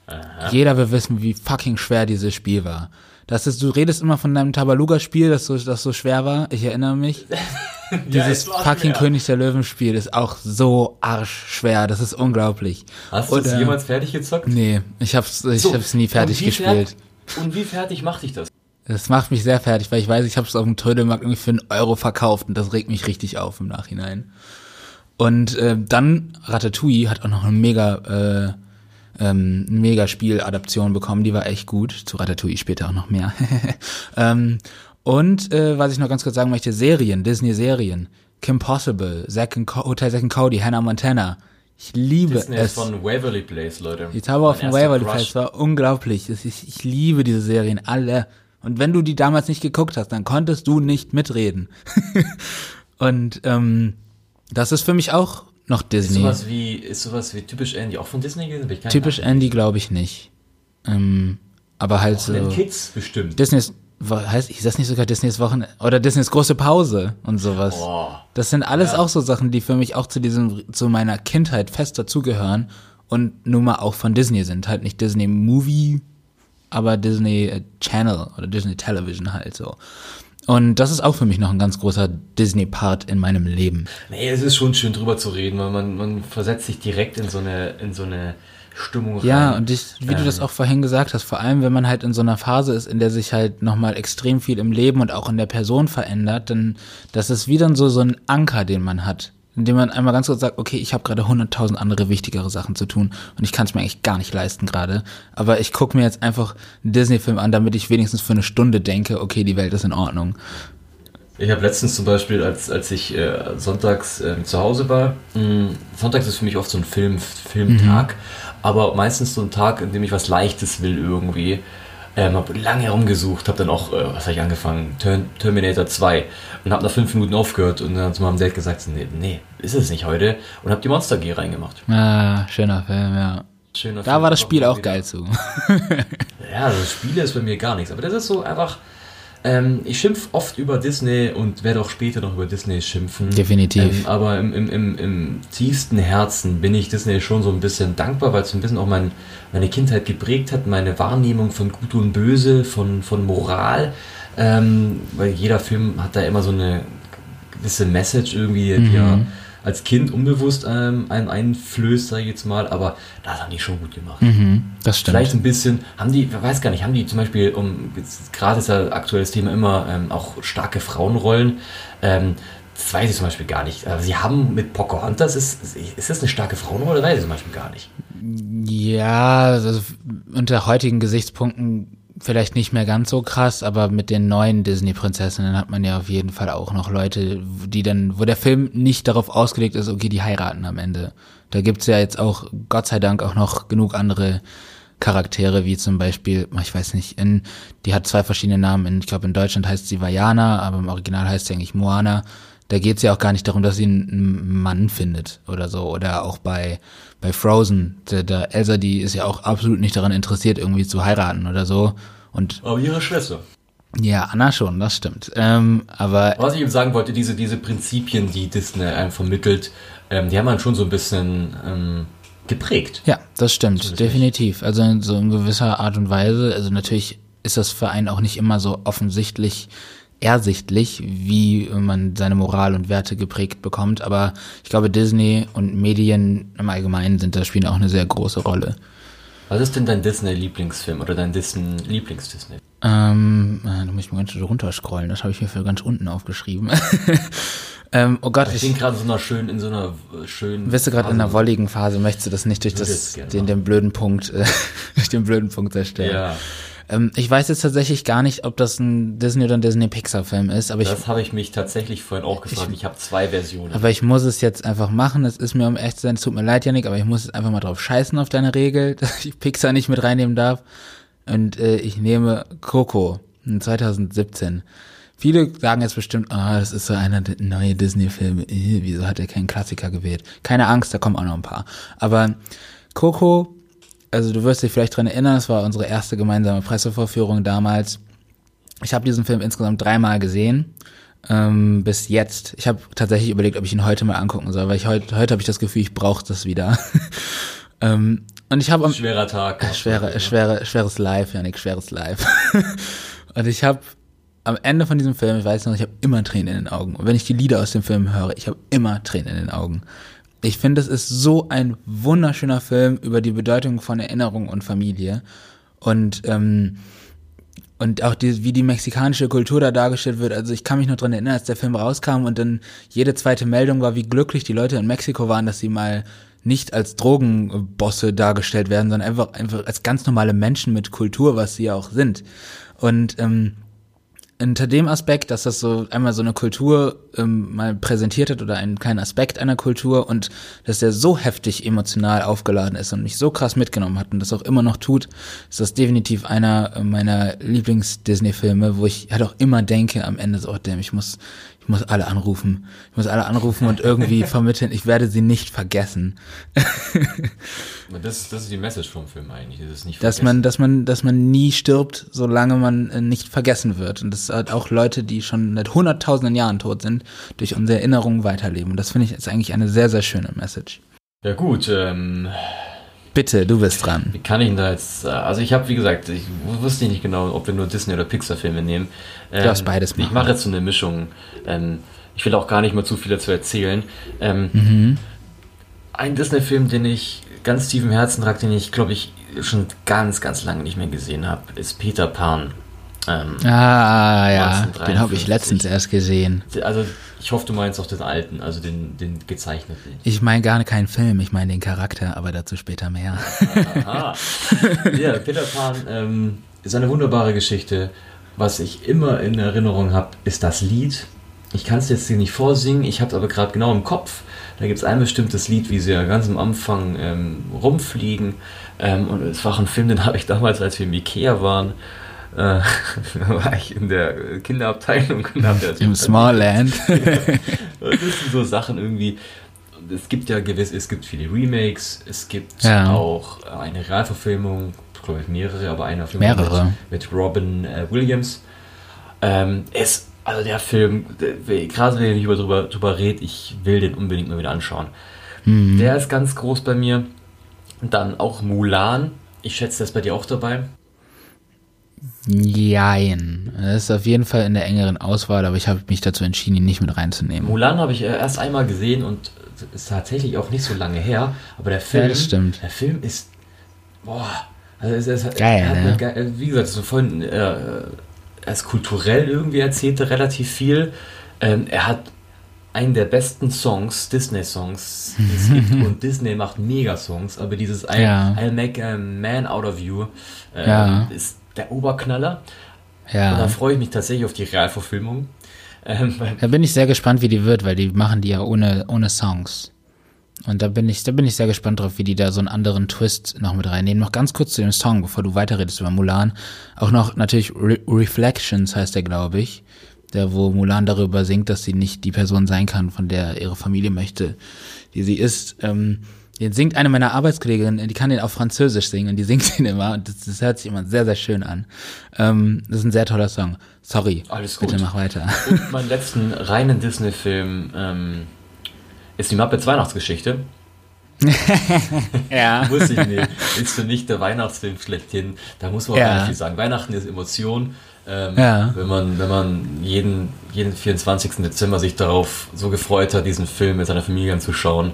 Aha. Jeder will wissen, wie fucking schwer dieses Spiel war. Du redest immer von deinem Tabaluga-Spiel, das so schwer war. Ich erinnere mich. Dieses fucking König der Löwen-Spiel ist auch so arschschwer. Das ist unglaublich. Hast du das jemals fertig gezockt? Nee, ich hab's nie fertig gespielt. Und wie fertig macht dich das? Das macht mich sehr fertig, weil ich weiß, ich hab's auf dem Trödelmarkt irgendwie für 1 Euro verkauft und das regt mich richtig auf im Nachhinein. Und dann Ratatouille hat auch noch einen mega Spieladaption bekommen, die war echt gut. Zu Ratatouille später auch noch mehr. Was ich noch ganz kurz sagen möchte, Serien, Disney-Serien. Kim Possible, Hotel Zack & Cody, Hannah Montana. Ich liebe Disney es. Disney von Waverly Place, Leute. Die Zauberer von Waverly Place war unglaublich. Ich liebe diese Serien, alle. Und wenn du die damals nicht geguckt hast, dann konntest du nicht mitreden. Und das ist für mich auch noch Disney. Ist sowas wie typisch Andy auch von Disney gewesen? Typisch Andy glaube ich nicht. Aber halt auch so. Den Kids bestimmt. Disneys, ist das nicht sogar Disneys Wochenende? Oder Disneys große Pause und sowas. Oh. Das sind alles auch so Sachen, die für mich auch zu meiner Kindheit fest dazugehören und nun mal auch von Disney sind. Halt nicht Disney Movie, aber Disney Channel oder Disney Television halt so. Und das ist auch für mich noch ein ganz großer Disney-Part in meinem Leben. Nee, es ist schon schön drüber zu reden, weil man versetzt sich direkt in so eine Stimmung rein. Ja, und wie du das auch vorhin gesagt hast, vor allem wenn man halt in so einer Phase ist, in der sich halt nochmal extrem viel im Leben und auch in der Person verändert, dann das ist wieder so ein Anker, den man hat, indem man einmal ganz kurz sagt, okay, ich habe gerade 100.000 andere wichtigere Sachen zu tun und ich kann es mir eigentlich gar nicht leisten gerade, aber ich gucke mir jetzt einfach einen Disney-Film an, damit ich wenigstens für eine Stunde denke, okay, die Welt ist in Ordnung. Ich habe letztens zum Beispiel, als ich sonntags zu Hause war, sonntags ist für mich oft so ein Filmtag, aber meistens so ein Tag, in dem ich was Leichtes will irgendwie. Habe lange herumgesucht, habe dann auch, was habe ich angefangen? Terminator 2 und habe nach 5 Minuten aufgehört und dann hat zu meinem Dad gesagt, nee, ist es nicht heute und habe die Monster G reingemacht. Ah, schöner Film, ja. Schöner da Film, war das Spiel auch geil zu. Ja, also Spiele ist bei mir gar nichts, aber das ist so einfach... ich schimpfe oft über Disney und werde auch später noch über Disney schimpfen. Definitiv. Aber im tiefsten Herzen bin ich Disney schon so ein bisschen dankbar, weil es ein bisschen auch meine Kindheit geprägt hat, meine Wahrnehmung von Gut und Böse, von Moral. Weil jeder Film hat da immer so eine gewisse Message irgendwie, die ja als Kind unbewusst einem einflößt, sage ich jetzt mal, aber das haben die schon gut gemacht. Mhm, das stimmt. Vielleicht ein bisschen, haben die zum Beispiel, gerade ist ja aktuelles Thema immer auch starke Frauenrollen, das weiß ich zum Beispiel gar nicht. Aber sie haben mit Pocahontas, ist das eine starke Frauenrolle? Weiß ich zum Beispiel gar nicht. Ja, also unter heutigen Gesichtspunkten vielleicht nicht mehr ganz so krass, aber mit den neuen Disney-Prinzessinnen hat man ja auf jeden Fall auch noch Leute, die dann, wo der Film nicht darauf ausgelegt ist, okay, die heiraten am Ende. Da gibt's ja jetzt auch, Gott sei Dank, auch noch genug andere Charaktere, wie zum Beispiel, ich weiß nicht, die hat 2 verschiedene Namen, ich glaube in Deutschland heißt sie Vaiana, aber im Original heißt sie eigentlich Moana. Da geht's ja auch gar nicht darum, dass sie einen Mann findet oder so. Oder auch bei Frozen, da Elsa, die ist ja auch absolut nicht daran interessiert, irgendwie zu heiraten oder so. Aber ihre Schwester. Ja, Anna schon, das stimmt. Aber was ich eben sagen wollte, diese Prinzipien, die Disney einem vermittelt, die haben man schon so ein bisschen geprägt. Ja, das stimmt, so definitiv. Also in so in gewisser Art und Weise. Also natürlich ist das für einen auch nicht immer so offensichtlich ersichtlich, wie man seine Moral und Werte geprägt bekommt, aber ich glaube, Disney und Medien im Allgemeinen spielen auch eine sehr große Rolle. Was ist denn dein Disney-Lieblingsfilm oder dein Lieblings-Disney? Da muss ich mal ganz schön runterscrollen, das habe ich mir für ganz unten aufgeschrieben. Oh Gott, ich bin gerade in so einer schönen bist du gerade in einer wolligen Phase, möchtest du das nicht durch den blöden Punkt zerstören. Ja. Ich weiß jetzt tatsächlich gar nicht, ob das ein Disney- oder ein Disney-Pixar-Film ist. Aber das habe ich mich tatsächlich vorhin auch gefragt. Ich habe 2 Versionen. Aber ich muss es jetzt einfach machen. Es ist mir um echt zu sein. Es tut mir leid, Yannick, aber ich muss jetzt einfach mal drauf scheißen auf deine Regel, dass ich Pixar nicht mit reinnehmen darf. Und ich nehme Coco 2017. Viele sagen jetzt bestimmt, das ist so einer der neue Disney-Film. Wieso hat er keinen Klassiker gewählt? Keine Angst, da kommen auch noch ein paar. Aber Coco... Also du wirst dich vielleicht dran erinnern, es war unsere erste gemeinsame Pressevorführung damals. Ich habe diesen Film insgesamt 3 Mal gesehen, bis jetzt. Ich habe tatsächlich überlegt, ob ich ihn heute mal angucken soll, weil heute habe ich das Gefühl, ich brauche das wieder. Und ich habe am schwerer Tag, schweres Live, Yannick, schweres Live. Und ich habe am Ende von diesem Film, ich weiß noch, ich habe immer Tränen in den Augen. Und wenn ich die Lieder aus dem Film höre, ich habe immer Tränen in den Augen. Ich finde, es ist so ein wunderschöner Film über die Bedeutung von Erinnerung und Familie und auch wie die mexikanische Kultur da dargestellt wird. Also ich kann mich noch dran erinnern, als der Film rauskam und dann jede zweite Meldung war, wie glücklich die Leute in Mexiko waren, dass sie mal nicht als Drogenbosse dargestellt werden, sondern einfach als ganz normale Menschen mit Kultur, was sie ja auch sind. Und unter dem Aspekt, dass das so einmal so eine Kultur mal präsentiert hat oder einen kleinen Aspekt einer Kultur und dass der so heftig emotional aufgeladen ist und mich so krass mitgenommen hat und das auch immer noch tut, ist das definitiv einer meiner Lieblings-Disney-Filme, wo ich halt auch immer denke am Ende so, oh damn, ich muss alle anrufen. Ich muss alle anrufen und irgendwie vermitteln, ich werde sie nicht vergessen. Das ist die Message vom Film eigentlich, das ist nicht vergessen. Dass man nie stirbt, solange man nicht vergessen wird. Und das hat auch Leute, die schon seit hunderttausenden Jahren tot sind, durch unsere Erinnerungen weiterleben. Und das finde ich ist eigentlich eine sehr, sehr schöne Message. Ja gut, bitte, du bist dran. Wie kann ich denn da jetzt... Also ich habe, wie gesagt, ich wusste nicht genau, ob wir nur Disney- oder Pixar-Filme nehmen. Du darfst beides machen. Ich mache jetzt so eine Mischung. Ich will auch gar nicht mal zu viel dazu erzählen. Ein Disney-Film, den ich ganz tiefem Herzen trage, den ich, glaube ich, schon ganz, ganz lange nicht mehr gesehen habe, ist Peter Pan. Ja, den habe ich letztens erst gesehen. Also ich hoffe, du meinst auch den alten, also den gezeichneten. Ich meine gar keinen Film, ich meine den Charakter, aber dazu später mehr. Aha. Ja, Peter Pan ist eine wunderbare Geschichte. Was ich immer in Erinnerung habe, ist das Lied. Ich kann es jetzt hier nicht vorsingen, ich habe es aber gerade genau im Kopf. Da gibt es ein bestimmtes Lied, wie sie ja ganz am Anfang rumfliegen. Und es war ein Film, den habe ich damals, als wir im Ikea waren, da war ich in der Kinderabteilung und habe das im Smallland. Das sind so Sachen irgendwie. Es gibt ja es gibt viele Remakes, es gibt auch eine Realverfilmung, glaube ich mehrere, aber eine Verfilmung mit Robin Williams. Also der Film, gerade wenn ich drüber rede, ich will den unbedingt mal wieder anschauen. Mhm. Der ist ganz groß bei mir. Dann auch Mulan. Ich schätze, das ist bei dir auch dabei. Jein. Das ist auf jeden Fall in der engeren Auswahl, aber ich habe mich dazu entschieden, ihn nicht mit reinzunehmen. Mulan habe ich erst einmal gesehen und ist tatsächlich auch nicht so lange her. Aber der Film, der Film ist, boah, also geil, wie gesagt, so von er ist kulturell irgendwie, erzählt er relativ viel. Er hat einen der besten Songs, Disney-Songs, die es gibt. Und Disney macht Mega-Songs, aber dieses I'll make a man out of you ist der Oberknaller. Ja. Und da freue ich mich tatsächlich auf die Realverfilmung. Da bin ich sehr gespannt, wie die wird, weil die machen die ja ohne Songs. Und da bin ich sehr gespannt drauf, wie die da so einen anderen Twist noch mit reinnehmen. Noch ganz kurz zu dem Song, bevor du weiterredest über Mulan. Auch noch natürlich Reflections heißt der, glaube ich. Der, wo Mulan darüber singt, dass sie nicht die Person sein kann, von der ihre Familie möchte, die sie ist. Den singt eine meiner Arbeitskolleginnen, die kann den auf Französisch singen und die singt den immer und das hört sich immer sehr, sehr schön an. Das ist ein sehr toller Song. Sorry, alles gut. Bitte mach weiter. Und meinen letzten reinen Disney-Film ist die Muppets Weihnachtsgeschichte. Ja. Muss ich nicht. Ist für mich der Weihnachtsfilm schlechthin. Da muss man auch gar nicht viel sagen. Weihnachten ist Emotion. Wenn man jeden 24. Dezember sich darauf so gefreut hat, diesen Film mit seiner Familie anzuschauen,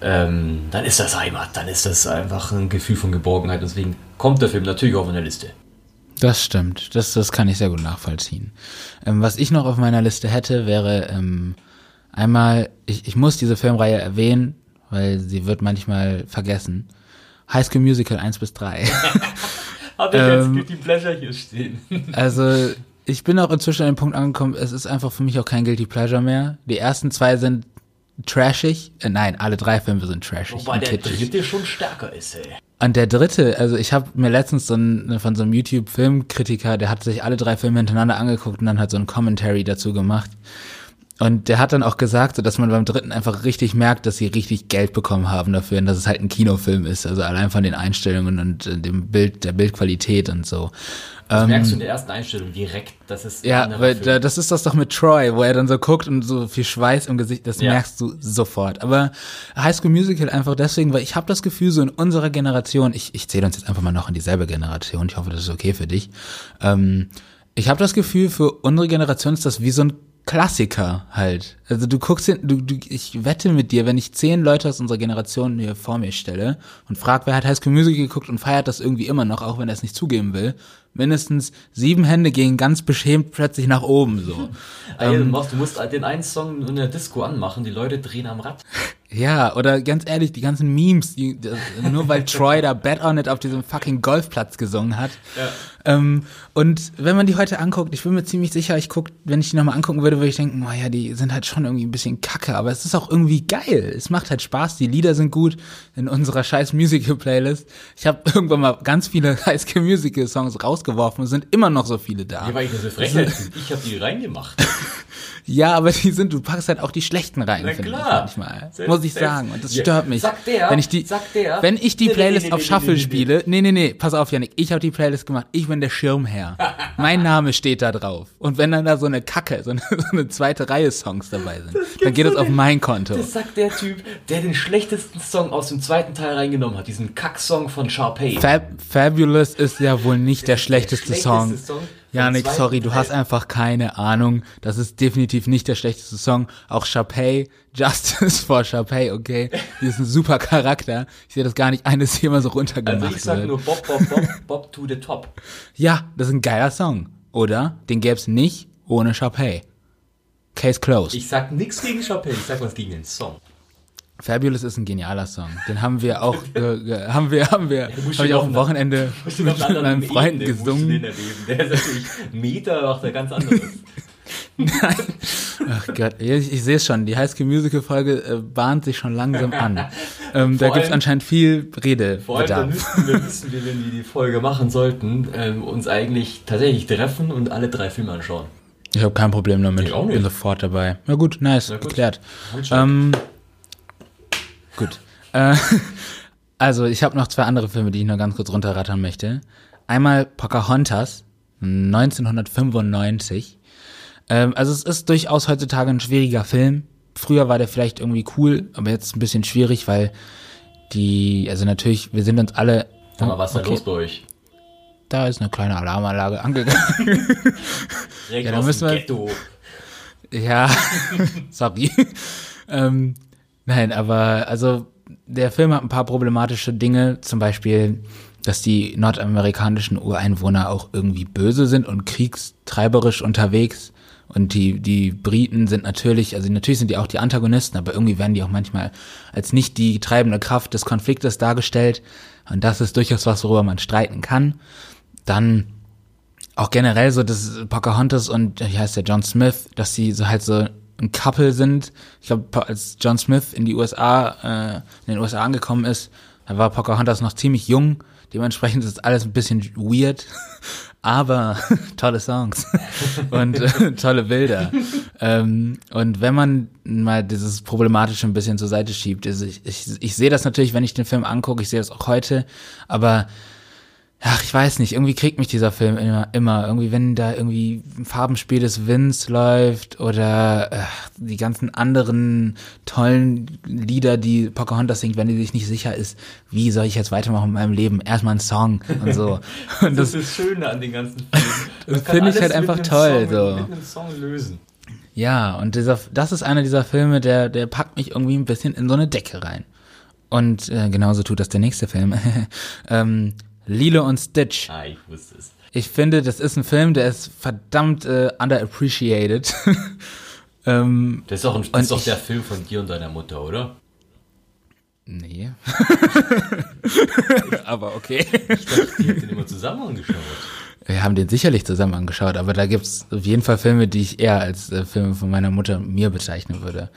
dann ist das Heimat, dann ist das einfach ein Gefühl von Geborgenheit. Deswegen kommt der Film natürlich auch in der Liste. Das stimmt, das kann ich sehr gut nachvollziehen. Was ich noch auf meiner Liste hätte, wäre einmal, ich muss diese Filmreihe erwähnen, weil sie wird manchmal vergessen, High School Musical 1-3. Habe ich jetzt Guilty Pleasure hier stehen. Also ich bin auch inzwischen an den Punkt angekommen, es ist einfach für mich auch kein Guilty Pleasure mehr. Die ersten zwei sind trashig. Nein, alle drei Filme sind trashig. Wobei der dritte schon stärker ist, ey. Und der dritte, also ich habe mir letztens von so einem YouTube-Filmkritiker, der hat sich alle drei Filme hintereinander angeguckt und dann hat so ein Commentary dazu gemacht. Und der hat dann auch gesagt, so dass man beim dritten einfach richtig merkt, dass sie richtig Geld bekommen haben dafür und dass es halt ein Kinofilm ist. Also allein von den Einstellungen und dem Bild, der Bildqualität und so. Das merkst du in der ersten Einstellung direkt, dass es das ist das doch mit Troy, wo er dann so guckt und so viel Schweiß im Gesicht, das merkst du sofort. Aber High School Musical einfach deswegen, weil ich habe das Gefühl, so in unserer Generation, ich zähle uns jetzt einfach mal noch in dieselbe Generation, ich hoffe, das ist okay für dich. Ich habe das Gefühl, für unsere Generation ist das wie so ein Klassiker halt. Also du guckst hin, ich wette mit dir, wenn ich 10 Leute aus unserer Generation hier vor mir stelle und frag, wer hat High School Musical geguckt und feiert das irgendwie immer noch, auch wenn er es nicht zugeben will, mindestens 7 Hände gehen ganz beschämt plötzlich nach oben so. Du musst den einen Song in der Disco anmachen, die Leute drehen am Rad. Ja, oder ganz ehrlich, die ganzen Memes, nur weil Troy da Bad on It auf diesem fucking Golfplatz gesungen hat. Ja. Und wenn man die heute anguckt, ich bin mir ziemlich sicher, wenn ich die nochmal angucken würde, würde ich denken, oh ja, die sind halt schon irgendwie ein bisschen kacke, aber es ist auch irgendwie geil. Es macht halt Spaß, die Lieder sind gut in unserer scheiß Musical-Playlist. Ich habe irgendwann mal ganz viele Musical-Songs rausgeworfen, es sind immer noch so viele da. Ja, weil ich das so frech bin. Ich habe die reingemacht. Ja, aber du packst halt auch die schlechten rein, finde ich manchmal. Muss ich sagen. Und das stört mich. Wenn ich die Playlist auf Shuffle spiele. Nee, pass auf, Yannick. Ich habe die Playlist gemacht. Ich bin der Schirmherr. Mein Name steht da drauf. Und wenn dann da so eine Kacke, so eine zweite Reihe Songs dabei sind, dann geht das auf mein Konto. Das sagt der Typ, der den schlechtesten Song aus dem zweiten Teil reingenommen hat. Diesen Kack-Song von Sharpay. Fabulous ist ja wohl nicht der schlechteste Song. Yannick, sorry, du hast einfach keine Ahnung. Das ist definitiv nicht der schlechteste Song. Auch Sharpay, Justice for Sharpay, okay. Die ist ein super Charakter. Ich sehe das gar nicht ein, dass hier mal so runtergemacht wird. Also ich sag nur Bob, Bob, Bob, Bob to the top. Ja, das ist ein geiler Song, oder? Den gäb's nicht ohne Sharpay. Case closed. Ich sag nichts gegen Sharpay, ich sag was gegen den Song. Fabulous ist ein genialer Song. Den haben wir auch, hab ich auch am Wochenende mit meinem Freund gesungen. Der ist natürlich Meta, macht da ganz anderes. Nein. Ach Gott, ich sehe es schon. Die High School Musical Folge bahnt sich schon langsam an. Da gibt es anscheinend viel Redebedarf. Vor allem, müssen wir, wenn wir die Folge machen sollten, uns eigentlich tatsächlich treffen und alle drei Filme anschauen. Ich habe kein Problem damit. Ich bin sofort dabei. Na gut, nice, geklärt. Gut. Also, ich habe noch zwei andere Filme, die ich noch ganz kurz runterrattern möchte. Einmal Pocahontas, 1995. Also, es ist durchaus heutzutage ein schwieriger Film. Früher war der vielleicht irgendwie cool, aber jetzt ein bisschen schwierig, weil wir sind uns alle... Sag mal, was ist da los bei euch? Da ist eine kleine Alarmanlage angegangen. Direkt aus dem Ghetto. Ja, sorry. Nein, aber also der Film hat ein paar problematische Dinge, zum Beispiel, dass die nordamerikanischen Ureinwohner auch irgendwie böse sind und kriegstreiberisch unterwegs und die Briten sind natürlich sind die auch die Antagonisten, aber irgendwie werden die auch manchmal als nicht die treibende Kraft des Konfliktes dargestellt und das ist durchaus was, worüber man streiten kann. Dann auch generell so, dass Pocahontas und, wie heißt der, John Smith, dass sie so halt so ein Couple sind. Ich glaube, als John Smith in den USA angekommen ist, da war Pocahontas noch ziemlich jung. Dementsprechend ist alles ein bisschen weird, aber tolle Songs und tolle Bilder. Und wenn man mal dieses Problematische ein bisschen zur Seite schiebt, also ich sehe das natürlich, wenn ich den Film angucke, ich sehe das auch heute, aber ich weiß nicht, irgendwie kriegt mich dieser Film immer. Irgendwie, wenn da irgendwie ein Farbenspiel des Winds läuft oder die ganzen anderen tollen Lieder, die Pocahontas singt, wenn die sich nicht sicher ist, wie soll ich jetzt weitermachen mit meinem Leben? Erstmal ein Song und so. Und das ist das Schöne an den ganzen Filmen. Das finde ich halt einfach toll. Mit einem Song lösen. Ja, und das ist einer dieser Filme, der packt mich irgendwie ein bisschen in so eine Decke rein. Und genauso tut das der nächste Film. Lilo und Stitch. Ah, ich wusste es. Ich finde, das ist ein Film, der ist verdammt underappreciated. Das ist doch der Film von dir und deiner Mutter, oder? Nee. Aber okay. Ich dachte, die habt den immer zusammen angeschaut. Wir haben den sicherlich zusammen angeschaut, aber da gibt es auf jeden Fall Filme, die ich eher als Filme von meiner Mutter mir bezeichnen würde.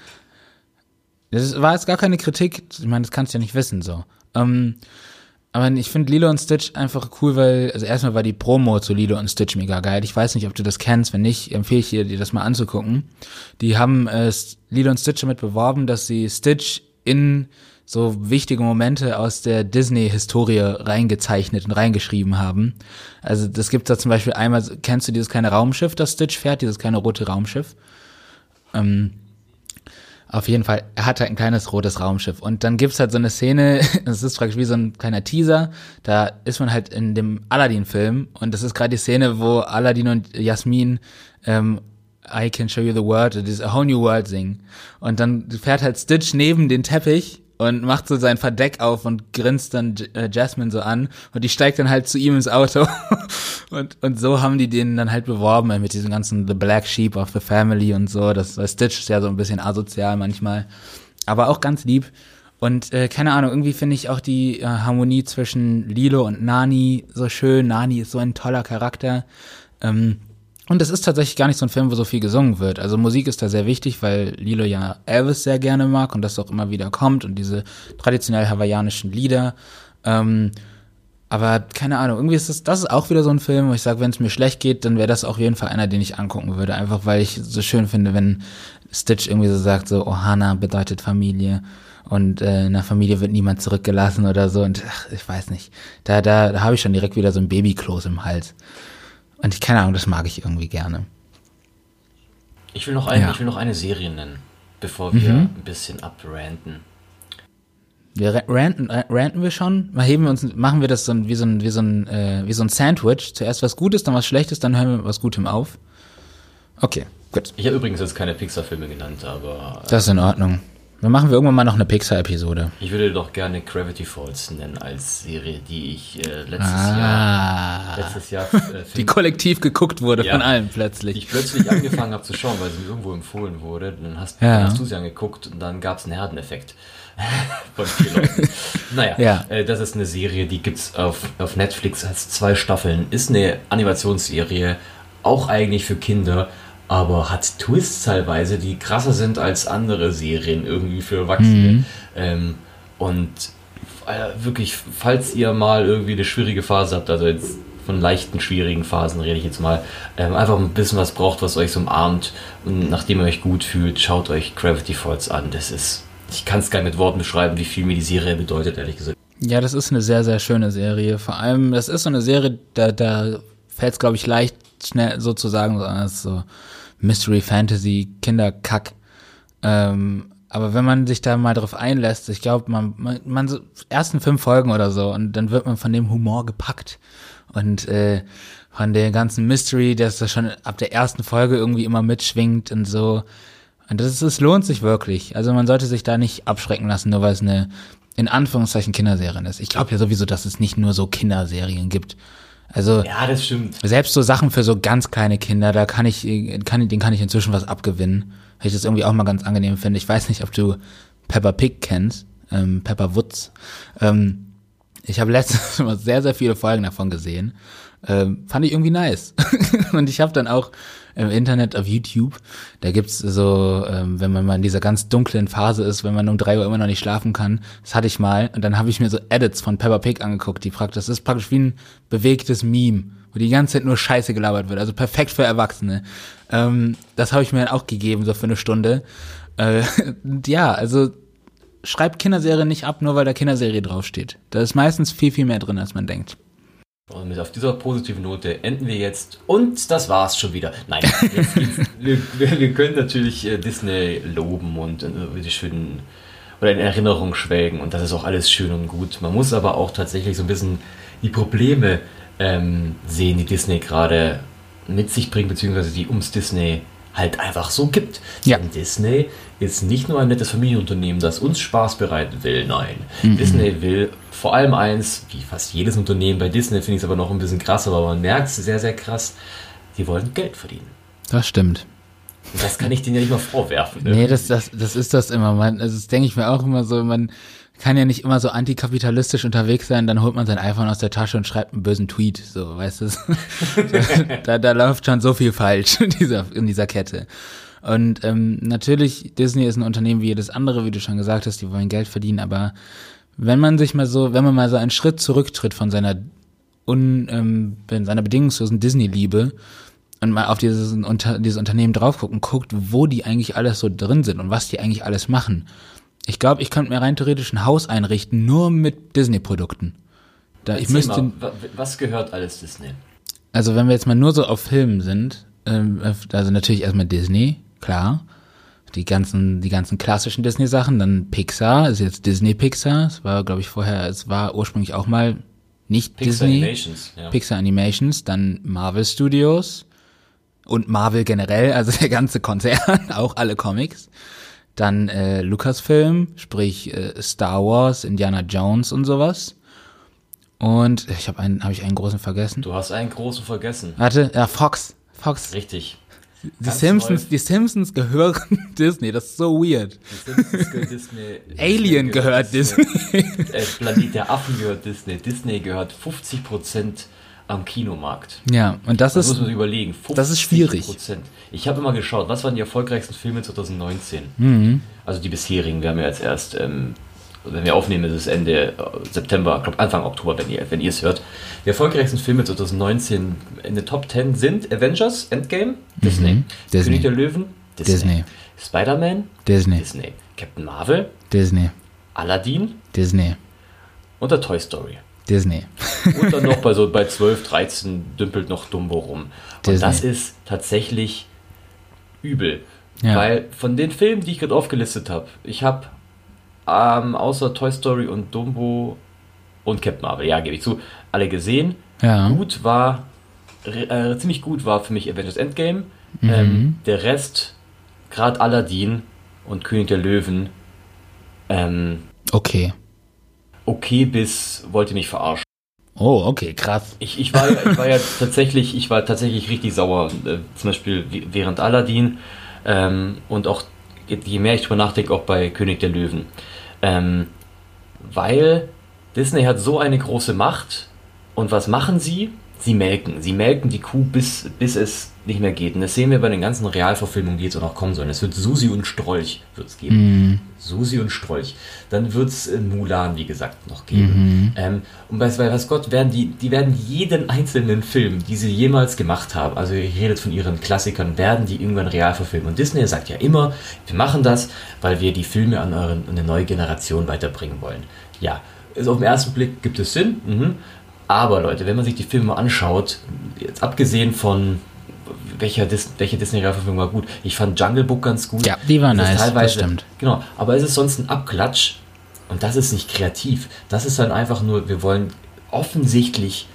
Das war jetzt gar keine Kritik. Ich meine, das kannst du ja nicht wissen, so. Aber ich finde Lilo und Stitch einfach cool, weil, also erstmal war die Promo zu Lilo und Stitch mega geil. Ich weiß nicht, ob du das kennst. Wenn nicht, empfehle ich dir, das mal anzugucken. Die haben Lilo und Stitch damit beworben, dass sie Stitch in so wichtige Momente aus der Disney-Historie reingezeichnet und reingeschrieben haben. Also das gibt's da zum Beispiel einmal, kennst du dieses kleine Raumschiff, das Stitch fährt, dieses kleine rote Raumschiff? Auf jeden Fall, er hat halt ein kleines rotes Raumschiff. Und dann gibt's halt so eine Szene, das ist praktisch wie so ein kleiner Teaser, da ist man halt in dem Aladdin-Film und das ist gerade die Szene, wo Aladdin und Jasmin I Can Show You the World, dieses A Whole New World singen. Und dann fährt halt Stitch neben den Teppich und macht so sein Verdeck auf und grinst dann Jasmine so an und die steigt dann halt zu ihm ins Auto und so haben die den dann halt beworben mit diesem ganzen The Black Sheep of the Family und so, das Stitch ist ja so ein bisschen asozial manchmal, aber auch ganz lieb und keine Ahnung, irgendwie finde ich auch die Harmonie zwischen Lilo und Nani so schön, Nani ist so ein toller Charakter, und das ist tatsächlich gar nicht so ein Film, wo so viel gesungen wird. Also Musik ist da sehr wichtig, weil Lilo ja Elvis sehr gerne mag und das auch immer wieder kommt und diese traditionell hawaiianischen Lieder. Aber keine Ahnung, irgendwie ist das ist auch wieder so ein Film, wo ich sage, wenn es mir schlecht geht, dann wäre das auf jeden Fall einer, den ich angucken würde. Einfach weil ich so schön finde, wenn Stitch irgendwie so sagt, so Ohana bedeutet Familie und in der Familie wird niemand zurückgelassen oder so. Und ich weiß nicht, da habe ich schon direkt wieder so ein Babykloß im Hals. Und keine Ahnung, das mag ich irgendwie gerne. Ich will noch eine Serie nennen, bevor wir ein bisschen abranten. Wir ranten wir schon, mal heben wir uns, machen wir das so ein Sandwich. Zuerst was Gutes, dann was Schlechtes, dann hören wir mit was Gutem auf. Okay, gut. Ich habe übrigens jetzt keine Pixar-Filme genannt, aber... das ist in Ordnung. Dann machen wir irgendwann mal noch eine Pixar-Episode. Ich würde doch gerne Gravity Falls nennen als Serie, die ich letztes Jahr die kollektiv geguckt wurde von allen plötzlich. Die ich plötzlich angefangen habe zu schauen, weil sie mir irgendwo empfohlen wurde. Dann hast du sie angeguckt und dann gab es einen Herdeneffekt von vielen Leuten. Das ist eine Serie, die gibt's auf Netflix als 2 Staffeln. Ist eine Animationsserie, auch eigentlich für Kinder, aber hat Twists teilweise, die krasser sind als andere Serien irgendwie für Erwachsene. Mhm. Wirklich, falls ihr mal irgendwie eine schwierige Phase habt, also jetzt von leichten, schwierigen Phasen rede ich jetzt mal, einfach ein bisschen was braucht, was euch so umarmt und nachdem ihr euch gut fühlt, schaut euch Gravity Falls an. Das ist, ich kann es gar nicht mit Worten beschreiben, wie viel mir die Serie bedeutet, ehrlich gesagt. Ja, das ist eine sehr, sehr schöne Serie. Vor allem, das ist so eine Serie, da fällt es, glaube ich, leicht, schnell sozusagen, sondern das ist so Mystery, Fantasy, Kinderkack. Aber wenn man sich da mal drauf einlässt, ich glaube, man so ersten 5 Folgen oder so und dann wird man von dem Humor gepackt und von der ganzen Mystery, dass das schon ab der ersten Folge irgendwie immer mitschwingt und so. Und das lohnt sich wirklich. Also man sollte sich da nicht abschrecken lassen, nur weil es eine, in Anführungszeichen, Kinderserie ist. Ich glaube ja sowieso, dass es nicht nur so Kinderserien gibt. Also, ja, das stimmt. Selbst so Sachen für so ganz kleine Kinder, da kann ich inzwischen was abgewinnen, weil ich das irgendwie auch mal ganz angenehm finde. Ich weiß nicht, ob du Peppa Pig kennst, Peppa Woods. Ich habe letztens mal sehr, sehr viele Folgen davon gesehen. Fand ich irgendwie nice. Und ich habe dann auch im Internet auf YouTube, da gibt's so, wenn man mal in dieser ganz dunklen Phase ist, wenn man um 3 Uhr immer noch nicht schlafen kann, das hatte ich mal, und dann habe ich mir so Edits von Peppa Pig angeguckt, das ist praktisch wie ein bewegtes Meme, wo die ganze Zeit nur Scheiße gelabert wird, also perfekt für Erwachsene. Das habe ich mir dann auch gegeben, so für eine Stunde. Ja, also schreibt Kinderserie nicht ab, nur weil da Kinderserie draufsteht. Da ist meistens viel, viel mehr drin, als man denkt. Und mit auf dieser positiven Note enden wir jetzt. Und das war's schon wieder. Nein, wir können natürlich Disney loben und die schönen oder in Erinnerung schwelgen. Und das ist auch alles schön und gut. Man muss aber auch tatsächlich so ein bisschen die Probleme sehen, die Disney gerade mit sich bringt, beziehungsweise die ums Disney halt einfach so gibt. Ja. Denn Disney ist nicht nur ein nettes Familienunternehmen, das uns Spaß bereiten will. Nein, Disney will vor allem eins, wie fast jedes Unternehmen. Bei Disney finde ich es aber noch ein bisschen krass, aber man merkt es sehr, sehr krass. Sie wollen Geld verdienen. Das stimmt. Und das kann ich denen ja nicht mal vorwerfen. Ne? Nee, das ist das immer. Das denke ich mir auch immer so. Man kann ja nicht immer so antikapitalistisch unterwegs sein, dann holt man sein iPhone aus der Tasche und schreibt einen bösen Tweet, so, weißt du? Da läuft schon so viel falsch in dieser Kette. Und natürlich, Disney ist ein Unternehmen wie jedes andere, wie du schon gesagt hast, die wollen Geld verdienen, aber wenn man mal so einen Schritt zurücktritt von seiner bedingungslosen Disney-Liebe und mal auf dieses Unternehmen drauf guckt, wo die eigentlich alles so drin sind und was die eigentlich alles machen. Ich glaube, ich könnte mir rein theoretisch ein Haus einrichten, nur mit Disney-Produkten. Was gehört alles Disney? Also wenn wir jetzt mal nur so auf Filmen sind, also natürlich erstmal Disney, klar. Die ganzen klassischen Disney-Sachen, dann Pixar, ist jetzt Disney-Pixar. Es war, glaube ich, ursprünglich auch mal nicht Pixar Disney. Animations, ja. Pixar Animations, dann Marvel Studios und Marvel generell, also der ganze Konzern, auch alle Comics. Dann Lucasfilm, sprich Star Wars, Indiana Jones und sowas. Und habe ich einen großen vergessen? Du hast einen großen vergessen. Warte, ja, Fox. Richtig. Die Simpsons gehören Disney, das ist so weird. Die Simpsons gehört Disney. Alien gehört Disney. Planet der Affen gehört Disney. Disney gehört 50% am Kinomarkt. Ja, und das muss man sich überlegen. 50%. Das ist schwierig. Ich habe immer geschaut, was waren die erfolgreichsten Filme 2019? Mhm. Also die bisherigen. Wir haben ja jetzt erst, wenn wir aufnehmen, ist es Ende September, ich glaube Anfang Oktober, wenn ihr es hört. Die erfolgreichsten Filme 2019 in den Top 10 sind Avengers Endgame, Disney. König der Löwen, Disney. Spider-Man, Disney. Captain Marvel, Disney. Aladdin, Disney. Und der Toy Story. Disney. Und dann noch bei 12, 13 dümpelt noch Dumbo rum. Und das ist tatsächlich übel. Ja. Weil von den Filmen, die ich gerade aufgelistet habe, ich habe Außer Toy Story und Dumbo und Captain Marvel, ja, gebe ich zu, alle gesehen. Ja. Ziemlich gut war für mich Avengers Endgame. Mhm. Der Rest, gerade Aladdin und König der Löwen. Okay bis wollte mich verarschen. Oh, okay, krass. Ich war tatsächlich richtig sauer, zum Beispiel während Aladdin, und auch je mehr ich drüber nachdenke, auch bei König der Löwen. Weil Disney hat so eine große Macht und was machen sie? Sie melken die Kuh, bis es nicht mehr geht. Und das sehen wir bei den ganzen Realverfilmungen, die jetzt auch noch kommen sollen. Es wird Susi und Strolch wird's geben. Mm. Susi und Strolch. Dann wird es Mulan, wie gesagt, noch geben. Mm-hmm. Und bei was Gott, werden die jeden einzelnen Film, die sie jemals gemacht haben, also ihr redet von ihren Klassikern, werden die irgendwann real verfilmen. Und Disney sagt ja immer, wir machen das, weil wir die Filme an eine neue Generation weiterbringen wollen. Ja, also auf den ersten Blick gibt es Sinn, mhm. Aber Leute, wenn man sich die Filme anschaut, jetzt abgesehen von welcher Disney-Realverfilmung war gut, ich fand Jungle Book ganz gut. Ja, die war nice, das stimmt. Genau, aber es ist sonst ein Abklatsch und das ist nicht kreativ. Das ist dann einfach nur, wir wollen offensichtlich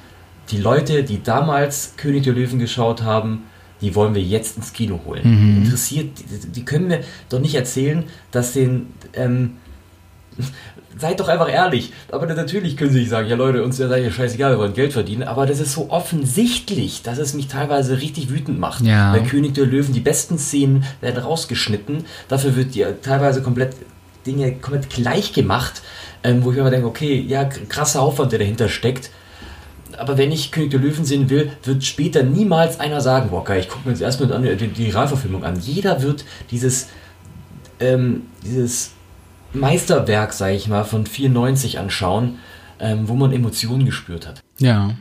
die Leute, die damals König der Löwen geschaut haben, die wollen wir jetzt ins Kino holen. Mhm. Interessiert, die können mir doch nicht erzählen, dass den... Seid doch einfach ehrlich. Aber natürlich können sie nicht sagen, ja Leute, uns seid ihr scheißegal, wir wollen Geld verdienen. Aber das ist so offensichtlich, dass es mich teilweise richtig wütend macht. Ja. Bei König der Löwen, die besten Szenen werden rausgeschnitten. Dafür wird ja teilweise komplett gleich gemacht. Wo ich immer denke, okay, ja, krasser Aufwand, der dahinter steckt. Aber wenn ich König der Löwen sehen will, wird später niemals einer sagen, boah geil, ich gucke mir jetzt erstmal die Realverfilmung an. Jeder wird dieses Meisterwerk, sage ich mal, von 94 anschauen, wo man Emotionen gespürt hat. Ja,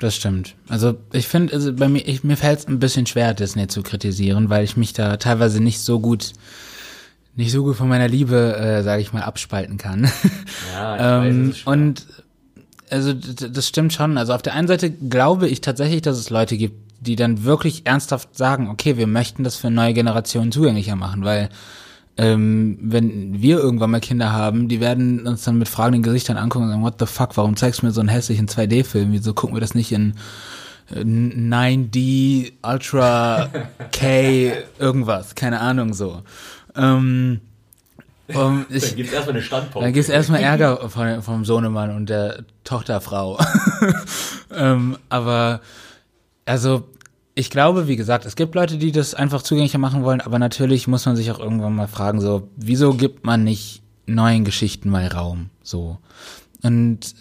das stimmt. Also ich finde, also bei mir, mir fällt es ein bisschen schwer, Disney zu kritisieren, weil ich mich da teilweise nicht so gut von meiner Liebe, sage ich mal, abspalten kann. Ja, ich weiß es schon. Und also das stimmt schon. Also auf der einen Seite glaube ich tatsächlich, dass es Leute gibt, die dann wirklich ernsthaft sagen, okay, wir möchten das für neue Generationen zugänglicher machen, weil wenn wir irgendwann mal Kinder haben, die werden uns dann mit fragenden Gesichtern angucken und sagen, what the fuck, warum zeigst du mir so einen hässlichen 2D-Film? Wieso gucken wir das nicht in 9D, Ultra K, irgendwas? Keine Ahnung, so. Dann gibt's erstmal eine Standpunkt. Dann gibt's erstmal Ärger vom Sohnemann und der Tochterfrau. Aber, also, ich glaube, wie gesagt, es gibt Leute, die das einfach zugänglicher machen wollen, aber natürlich muss man sich auch irgendwann mal fragen, so, wieso gibt man nicht neuen Geschichten mal Raum, so. Und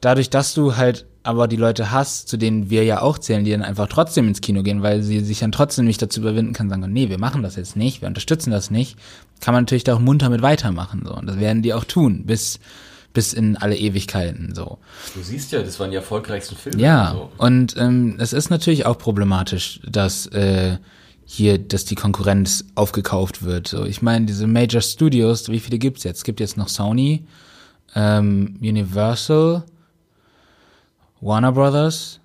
dadurch, dass du halt aber die Leute hast, zu denen wir ja auch zählen, die dann einfach trotzdem ins Kino gehen, weil sie sich dann trotzdem nicht dazu überwinden kann, sagen, nee, wir machen das jetzt nicht, wir unterstützen das nicht, kann man natürlich da auch munter mit weitermachen, so. Und das werden die auch tun, bis in alle Ewigkeiten, so. Du siehst ja, das waren die erfolgreichsten Filme. Ja, so. Und es ist natürlich auch problematisch, dass die Konkurrenz aufgekauft wird. So, ich meine, diese Major Studios, wie viele gibt's jetzt? Es gibt jetzt noch Sony, Universal, Warner Brothers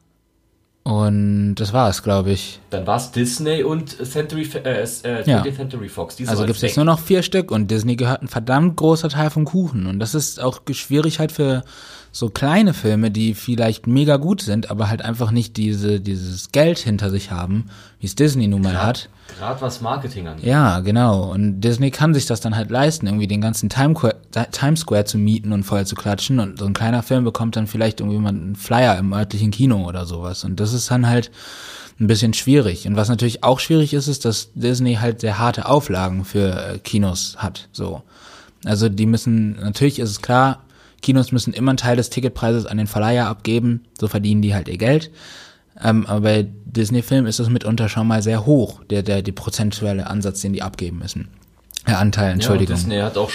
und das war's, glaube ich. Dann war's Disney und Century Fox. Also gibt's jetzt nur noch 4 Stück und Disney gehört ein verdammt großer Teil vom Kuchen. Und das ist auch schwierig halt für so kleine Filme, die vielleicht mega gut sind, aber halt einfach nicht dieses Geld hinter sich haben, wie es Disney nun mal hat. Gerade was Marketing angeht. Ja, genau. Und Disney kann sich das dann halt leisten, irgendwie den ganzen Times Square zu mieten und voll zu klatschen. Und so ein kleiner Film bekommt dann vielleicht irgendwie mal einen Flyer im örtlichen Kino oder sowas. Und das ist dann halt ein bisschen schwierig. Und was natürlich auch schwierig ist, ist, dass Disney halt sehr harte Auflagen für Kinos hat. So. Also die müssen, natürlich ist es klar, Kinos müssen immer einen Teil des Ticketpreises an den Verleiher abgeben, so verdienen die halt ihr Geld. Aber bei Disney-Filmen ist das mitunter schon mal sehr hoch, der prozentuelle Ansatz, den die abgeben müssen. Der Anteil, Entschuldigung. Ja, Disney hat auch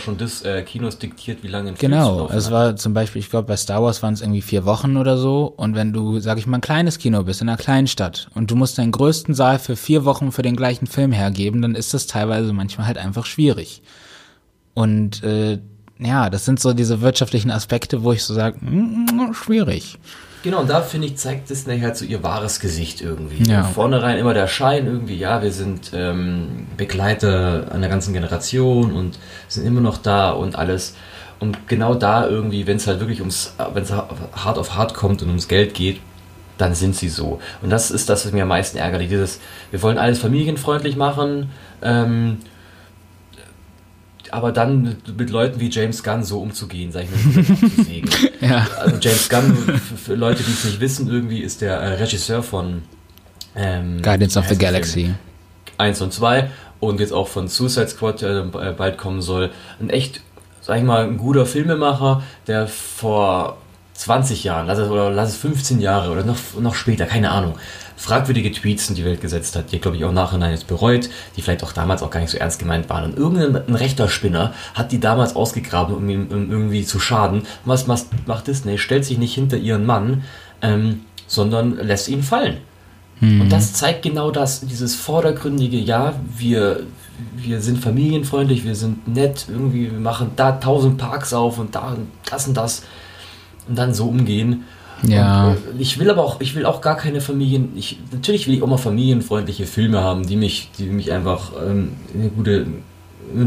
schon Kinos diktiert, wie lange ein Film zu laufen hat. Genau, es war zum Beispiel, ich glaube, bei Star Wars waren es irgendwie 4 Wochen oder so. Und wenn du, sag ich mal, ein kleines Kino bist, in einer kleinen Stadt, und du musst deinen größten Saal für 4 Wochen für den gleichen Film hergeben, dann ist das teilweise manchmal halt einfach schwierig. Und ja, das sind so diese wirtschaftlichen Aspekte, wo ich so sage, schwierig. Genau, und da finde ich, zeigt Disney halt so ihr wahres Gesicht irgendwie. Ja. Vornherein immer der Schein irgendwie, ja, wir sind Begleiter einer ganzen Generation und sind immer noch da und alles. Und genau da irgendwie, wenn es halt wirklich ums, wenn es hart auf hart kommt und ums Geld geht, dann sind sie so. Und das ist das, was mir am meisten ärgerlich. Dieses, wir wollen alles familienfreundlich machen, aber dann mit Leuten wie James Gunn so umzugehen, sag ich mal, ja. Also James Gunn, für Leute, die es nicht wissen, irgendwie ist der Regisseur von Guardians of the Galaxy 1 und 2 und jetzt auch von Suicide Squad, der bald kommen soll. Ein echt, sag ich mal, ein guter Filmemacher, der vor 20 Jahren, lass es 15 Jahre oder noch später, keine Ahnung, fragwürdige Tweets in die Welt gesetzt hat, die, glaube ich, auch nachhinein jetzt bereut, die vielleicht auch damals auch gar nicht so ernst gemeint waren. Und irgendein rechter Spinner hat die damals ausgegraben, um ihm irgendwie zu schaden. Was macht Disney? Stellt sich nicht hinter ihren Mann, sondern lässt ihn fallen. Hm. Und das zeigt genau das, dieses vordergründige, ja, wir sind familienfreundlich, wir sind nett, irgendwie, wir machen da 1000 Parks auf und da und das und dann so umgehen. Ja. Und ich will auch gar keine Familien. Natürlich will ich auch mal familienfreundliche Filme haben, die mich einfach eine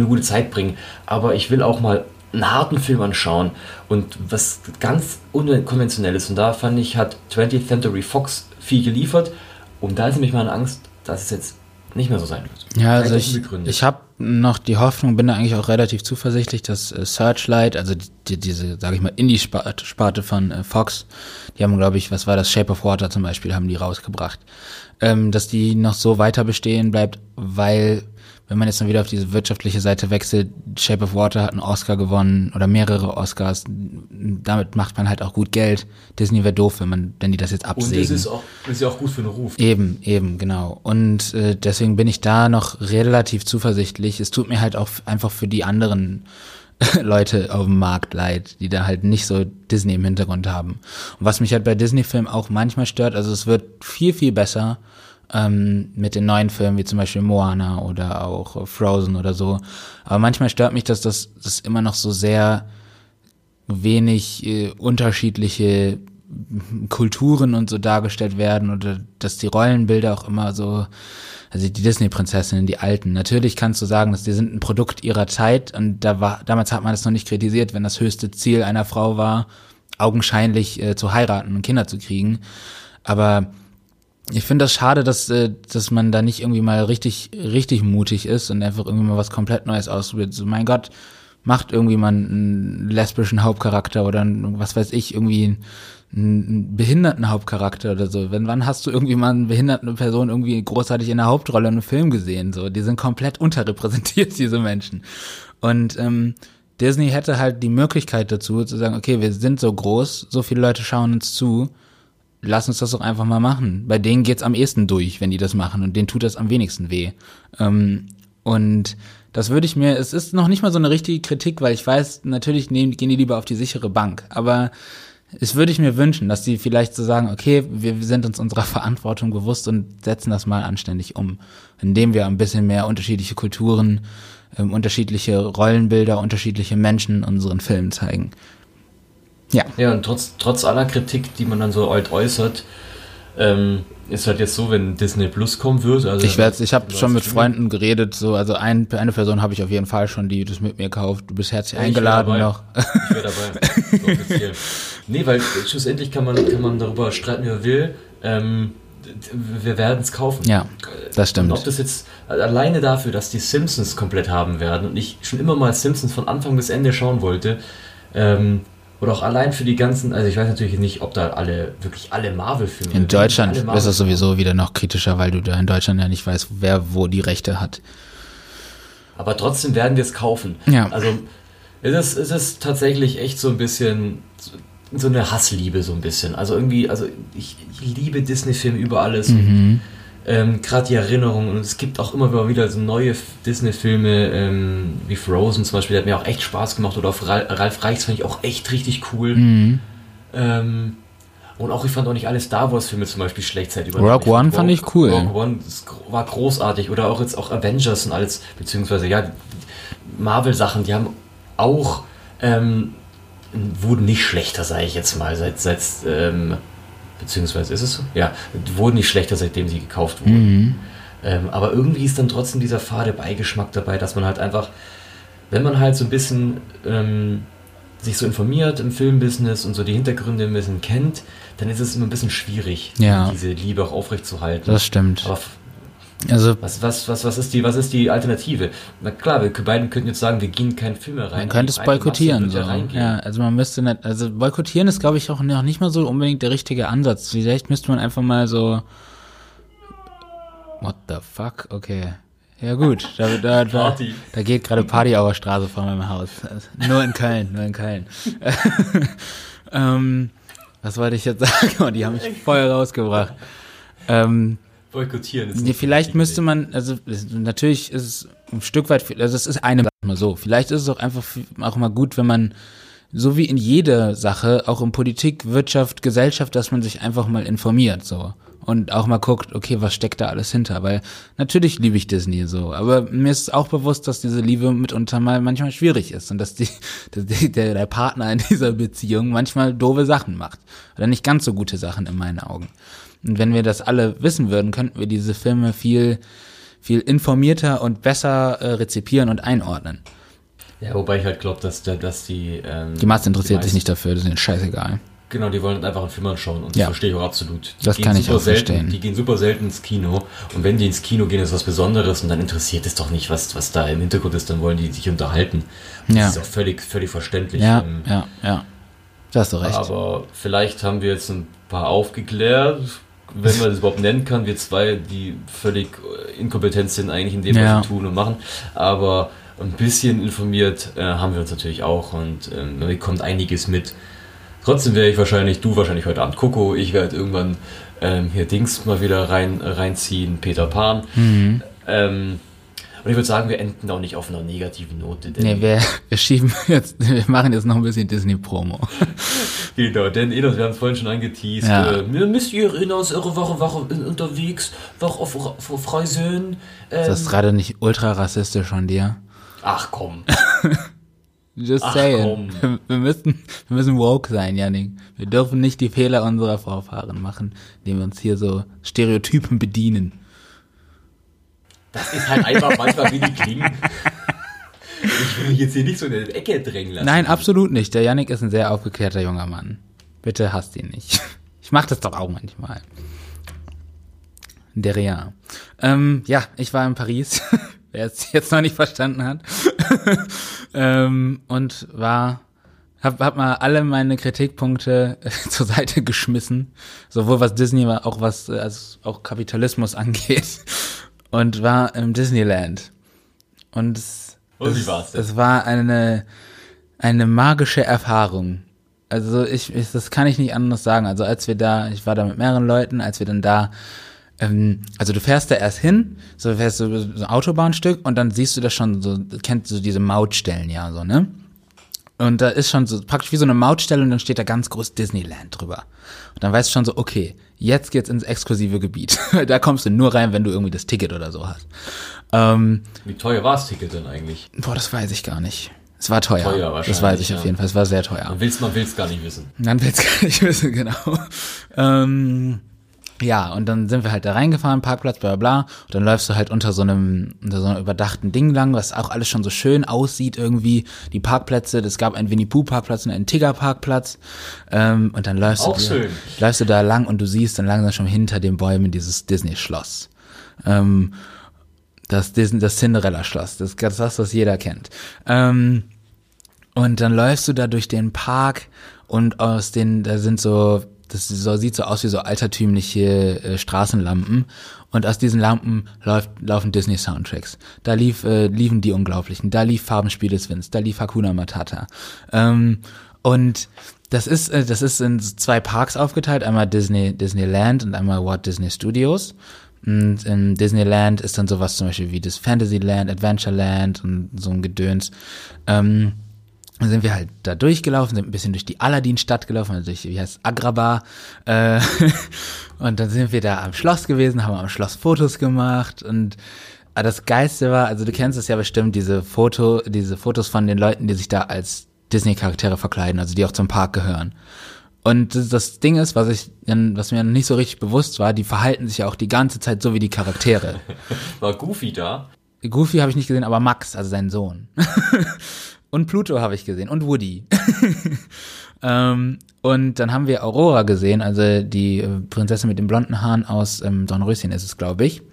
gute Zeit bringen. Aber ich will auch mal einen harten Film anschauen und was ganz unkonventionelles. Und da fand ich, hat 20th Century Fox viel geliefert. Und da ist nämlich meine Angst, dass es jetzt nicht mehr so sein wird. Ja, also ich habe noch die Hoffnung, bin da eigentlich auch relativ zuversichtlich, dass Searchlight, also diese, sage ich mal, Indie-Sparte von Fox, die haben, glaube ich, was war das, Shape of Water zum Beispiel, haben die rausgebracht, dass die noch so weiter bestehen bleibt, weil, wenn man jetzt mal wieder auf diese wirtschaftliche Seite wechselt, Shape of Water hat einen Oscar gewonnen oder mehrere Oscars, damit macht man halt auch gut Geld. Disney wäre doof, wenn die das jetzt absägen. Und das ist ja auch gut für den Ruf. Eben, genau. Und deswegen bin ich da noch relativ zuversichtlich. Es tut mir halt auch einfach für die anderen Leute auf dem Markt leid, die da halt nicht so Disney im Hintergrund haben. Und was mich halt bei Disney-Filmen auch manchmal stört, also es wird viel, viel besser, mit den neuen Filmen, wie zum Beispiel Moana oder auch Frozen oder so. Aber manchmal stört mich, dass das immer noch so sehr wenig unterschiedliche Kulturen und so dargestellt werden oder dass die Rollenbilder auch immer so, also die Disney-Prinzessinnen, die alten, natürlich kannst du sagen, dass die sind ein Produkt ihrer Zeit und damals hat man das noch nicht kritisiert, wenn das höchste Ziel einer Frau war, augenscheinlich zu heiraten und Kinder zu kriegen. Aber ich finde das schade, dass man da nicht irgendwie mal richtig, richtig mutig ist und einfach irgendwie mal was komplett Neues ausprobiert. So, mein Gott, macht irgendwie mal einen lesbischen Hauptcharakter oder einen, was weiß ich, irgendwie einen behinderten Hauptcharakter oder so. Wann hast du irgendwie mal eine behinderte Person irgendwie großartig in der Hauptrolle in einem Film gesehen? So, die sind komplett unterrepräsentiert, diese Menschen. Und Disney hätte halt die Möglichkeit dazu, zu sagen, okay, wir sind so groß, so viele Leute schauen uns zu, lass uns das doch einfach mal machen. Bei denen geht's am ehesten durch, wenn die das machen. Und denen tut das am wenigsten weh. Und das würde ich mir, es ist noch nicht mal so eine richtige Kritik, weil ich weiß, natürlich gehen die lieber auf die sichere Bank. Aber es würde ich mir wünschen, dass die vielleicht so sagen, okay, wir sind uns unserer Verantwortung bewusst und setzen das mal anständig um. Indem wir ein bisschen mehr unterschiedliche Kulturen, unterschiedliche Rollenbilder, unterschiedliche Menschen unseren Filmen zeigen. Ja. Ja, und trotz aller Kritik, die man dann so alt äußert, ist halt jetzt so, wenn Disney Plus kommen wird. Also ich habe schon mit Freunden geredet, so, also eine Person habe ich auf jeden Fall schon, die das mit mir kauft. Du bist herzlich eingeladen noch. Ich wäre dabei. So offiziell. Nee, weil schlussendlich kann man darüber streiten, wie man will. Wir werden es kaufen. Ja, das stimmt. Und ob das jetzt alleine dafür, dass die Simpsons komplett haben werden und ich schon immer mal Simpsons von Anfang bis Ende schauen wollte, oder auch allein für die ganzen, also ich weiß natürlich nicht, ob da wirklich alle Marvel-Filme... In Deutschland ist das sowieso wieder noch kritischer, weil du da in Deutschland ja nicht weißt, wer wo die Rechte hat. Aber trotzdem werden wir es kaufen. Ja. Also es ist tatsächlich echt so ein bisschen so eine Hassliebe so ein bisschen. Also irgendwie, ich liebe Disney-Filme über alles. Mhm. Gerade die Erinnerung, und es gibt auch immer wieder so neue Disney-Filme wie Frozen zum Beispiel, der hat mir auch echt Spaß gemacht, oder auf Ralf Reichs fand ich auch echt richtig cool. Mhm. Und auch, ich fand auch nicht alle Star Wars-Filme zum Beispiel schlecht. Rogue One fand ich cool. Rogue One war großartig, oder auch jetzt auch Avengers und alles, beziehungsweise ja, Marvel-Sachen, die haben auch wurden nicht schlechter, sage ich jetzt mal, seit beziehungsweise ist es so? Ja, wurden nicht schlechter, seitdem sie gekauft wurden. Mhm. Aber irgendwie ist dann trotzdem dieser fade Beigeschmack dabei, dass man halt einfach, wenn man halt so ein bisschen sich so informiert im Filmbusiness und so die Hintergründe ein bisschen kennt, dann ist es immer ein bisschen schwierig, diese Liebe auch aufrechtzuerhalten. Das stimmt. Aber also, was ist die Alternative? Na klar, wir beiden könnten jetzt sagen, wir gehen keinen Film mehr rein. Man könnte es boykottieren. So. Ja, also man müsste nicht, also boykottieren ist, glaube ich, auch noch nicht mal so unbedingt der richtige Ansatz. Vielleicht müsste man einfach mal so, what the fuck, okay. Ja gut, da geht gerade Party auf der Straße vor meinem Haus. Also, nur in Köln. Was wollte ich jetzt sagen? Oh, die haben mich voll rausgebracht. Boykottieren ist vielleicht müsste man, also natürlich ist es ein Stück weit, also es ist eine mal so, vielleicht ist es auch einfach auch mal gut, wenn man, so wie in jeder Sache, auch in Politik, Wirtschaft, Gesellschaft, dass man sich einfach mal informiert, so. Und auch mal guckt, okay, was steckt da alles hinter? Weil natürlich liebe ich Disney so, aber mir ist auch bewusst, dass diese Liebe mitunter mal manchmal schwierig ist und dass der Partner in dieser Beziehung manchmal doofe Sachen macht oder nicht ganz so gute Sachen in meinen Augen. Und wenn wir das alle wissen würden, könnten wir diese Filme viel, viel informierter und besser rezipieren und einordnen. Ja, wobei ich halt glaube, dass die... die Masse interessiert sich nicht dafür, das ist ihnen scheißegal. Genau, die wollen halt einfach einen Film anschauen und das verstehe ich auch absolut. Das kann ich auch verstehen. Die gehen super selten ins Kino und wenn die ins Kino gehen, ist was Besonderes und dann interessiert es doch nicht, was da im Hintergrund ist, dann wollen die sich unterhalten. Ja. Das ist auch völlig, völlig verständlich. Ja, ja. Da hast du recht. Aber vielleicht haben wir jetzt ein paar aufgeklärt, wenn man das überhaupt nennen kann, wir zwei, die völlig inkompetent sind eigentlich in dem, was sie tun und machen, aber ein bisschen informiert haben wir uns natürlich auch und mir kommt einiges mit. Trotzdem wäre ich wahrscheinlich heute Abend Coco, ich werde irgendwann hier Dings mal wieder reinziehen, Peter Pan. Mhm. Und ich würde sagen, wir enden auch nicht auf einer negativen Note. Denn wir machen jetzt noch ein bisschen Disney-Promo. Genau, denn wir haben es vorhin schon angeteased. Ja. Müsst ihr erinnern, eure Woche unterwegs, Woche auf Freisön. Das ist gerade nicht ultra rassistisch von dir. Ach komm. Just saying. Wir müssen woke sein, Yannick. Wir dürfen nicht die Fehler unserer Vorfahren machen, indem wir uns hier so Stereotypen bedienen. Das ist halt einfach manchmal, wie die klingen. Ich will mich jetzt hier nicht so in der Ecke drängen lassen. Nein, absolut nicht. Der Yannick ist ein sehr aufgeklärter junger Mann. Bitte hasst ihn nicht. Ich mach das doch auch manchmal. Derrière. Ja, ich war in Paris. Wer es jetzt noch nicht verstanden hat. Und hab mal alle meine Kritikpunkte zur Seite geschmissen. Sowohl was Disney, auch was Kapitalismus angeht. Und war im Disneyland. Und wie war's denn? Es war eine magische Erfahrung. Also das kann ich nicht anders sagen. Also ich war da mit mehreren Leuten, als wir dann da, also du fährst da erst hin, so fährst du so ein Autobahnstück und dann siehst du das schon so, kennst du diese Mautstellen ja so, ne? Und da ist schon so praktisch wie so eine Mautstelle und dann steht da ganz groß Disneyland drüber. Und dann weißt du schon so, okay, jetzt geht's ins exklusive Gebiet. Da kommst du nur rein, wenn du irgendwie das Ticket oder so hast. Wie teuer war das Ticket denn eigentlich? Boah, das weiß ich gar nicht. Es war teuer. Teuer wahrscheinlich. Das weiß ich auf jeden Fall. Es war sehr teuer. Man will's gar nicht wissen. Man will's gar nicht wissen, genau. Ja, und dann sind wir halt da reingefahren, Parkplatz, bla bla, und dann läufst du halt unter so einem überdachten Ding lang, was auch alles schon so schön aussieht irgendwie, die Parkplätze, es gab einen Winnie-Pooh-Parkplatz und einen Tigger-Parkplatz, und dann läufst du da lang und du siehst dann langsam schon hinter den Bäumen dieses Disney-Schloss, das Cinderella-Schloss, das, was jeder kennt, und dann läufst du da durch den Park und sieht so aus wie so altertümliche Straßenlampen. Und aus diesen Lampen laufen Disney-Soundtracks. Da liefen die Unglaublichen. Da lief Farbenspiel des Winds. Da lief Hakuna Matata. Und das ist in zwei Parks aufgeteilt. Einmal Disneyland und einmal Walt Disney Studios. Und in Disneyland ist dann sowas zum Beispiel wie das Fantasyland, Adventureland und so ein Gedöns. Dann sind wir halt da durchgelaufen, sind ein bisschen durch die Aladdin-Stadt gelaufen, also durch, wie heißt es, Agrabah. Und dann sind wir da am Schloss gewesen, haben am Schloss Fotos gemacht. Und das Geilste war, also du kennst es ja bestimmt, diese Fotos von den Leuten, die sich da als Disney-Charaktere verkleiden, also die auch zum Park gehören. Und das Ding ist, was mir nicht so richtig bewusst war, die verhalten sich ja auch die ganze Zeit so wie die Charaktere. War Goofy da? Goofy habe ich nicht gesehen, aber Max, also sein Sohn. Und Pluto habe ich gesehen und Woody. Und dann haben wir Aurora gesehen, also die Prinzessin mit den blonden Haaren aus Dornröschen ist es, glaube ich.